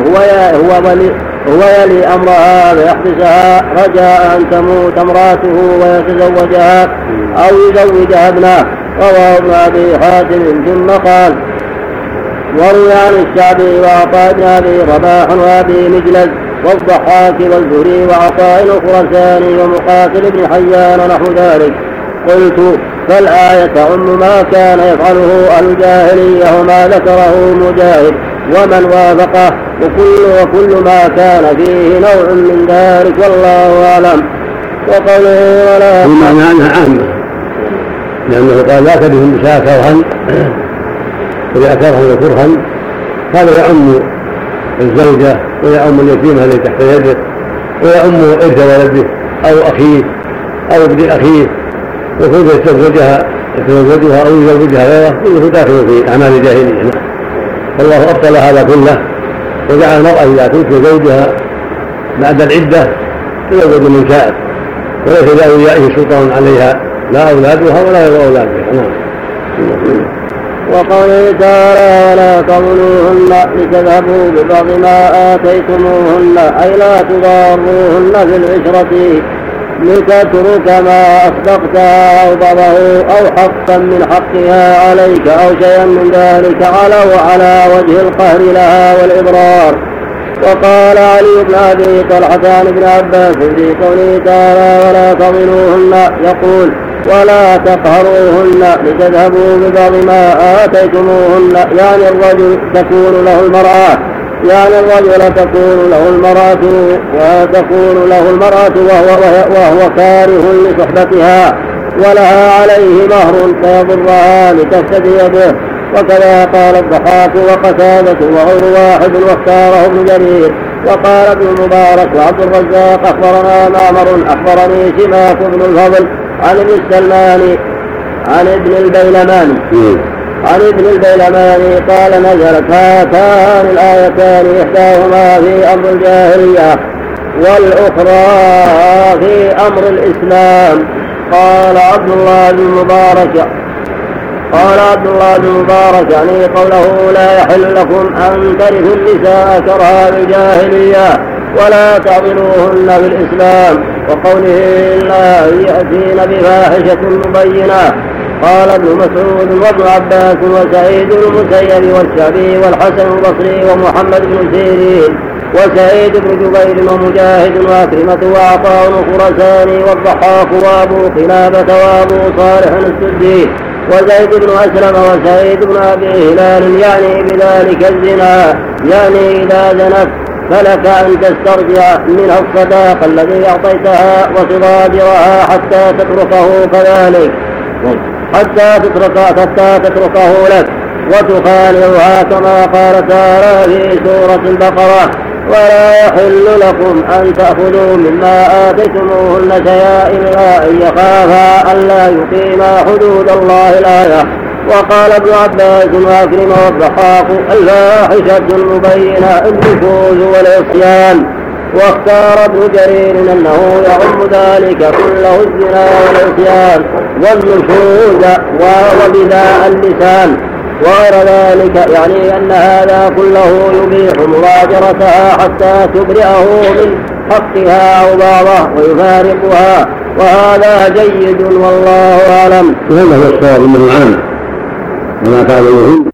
هو يلي أمرها فيحبسها رجاء أن تموت امرأته ويتزوجها أو يزوجها ابنه. رواه ابن أبي حاتم. ثم قال وروي عن الشعبي وعطاء بن أبي رباح وأبي مجلس والضحاك والزهري وعطاء الخرساني ومقاتل بن حيان نحو ذلك. قلت فالآية تعم ما كان يفعله الجاهلية وما ذكره مجاهد ومن وافقه وكل ما كان فيه نوع من ذلك والله أعلم. وقوله ولا بمعنى أنها عامة لأنه قال لا تبه النساء كرها ولا كرها كرها هذا يعم الزوجة ويعم اليتيمة التي تحت يده ويعم إرث ولده أو أخيه أو ابن أخيه وكل يتزوجها أو يزوجها غيره كله داخل في أعمال الجاهلية. فالله أبطل هذا كله وجعل المرأة إذا توفي زوجها بعد العدة تزوج من شاءت وليس لأوليائه سلطان عليها لا أولادها ولا غير أولادها. وقوله تعالى ولا تظلوهن لتذهبوا ببعض ما آتيتموهن أي لا تضاروهن في العشرة لتترك ما أصدقتها أو بعضه أو حقا من حقها عليك أو شيئا من ذلك على وجه القهر لها والإضرار. وقال علي بن أبي طلحة عن ابن عباس في قوله تعالى ولا تظلوهن يقول ولا تقهروهن لتذهبوا ببعض ما آتيتموهن يعني الرجل تكون له المرأة وتكون له المرأة وهو كاره لصحبتها ولها عليه مهر فيضرها لتفتدي به. وكذا قال الضحاك وقتادة وغير واحد واختاره ابن جرير. وقال ابن مبارك وعبد الرزاق أخبرنا معمر أخبرني شماك بن الفضل عن ابن البيلماني قال نزلت هاتان الآيتان إحداهما في أمر الجاهلية والأخرى في أمر الإسلام. قال عبد الله بن مبارك يعني قوله لا يحل لكم أن ترثوا النساء كرها بالجاهلية ولا تعضلوهن بالإسلام. وقوله إلا يأتين بفاحشة مبينة. قال ابن مسعود وابن عباس وسعيد بن المسيب والشعبي والحسن البصري ومحمد بن سيرين وسعيد بن جبير ومجاهد وأكرمة وعطاء الخرساني والضحاك وأبو قلابة وأبو صالح السدي وزيد بن أسلم وسعيد بن أبي هلال يعني بذلك الزنا يعني إذا زنت فلك أن تسترجع منها الصداق الذي أعطيتها وصداقها حتى تتركه لك وتخالعها كما قال تعالى في سورة البقرة ولا يحل لكم أن تأخذوا مما آتيتموهن شيئا إلا أن يخافا ألا يقيما حدود الله الآية. وقال ابن عباس وعكرمة والضحاك الفاحشة المبينة النشوز والعصيان. واختار ابن جرير أنه يعم ذلك كله الزنا والعصيان والنشوز وبذاء اللسان. وغير ذلك يعني أن هذا كله يبيح مضاجرتها حتى تبرئه من حقها أو بعضه ويفارقها، وهذا جيد والله أعلم. فهمه الشاعر من العام وما تعلمه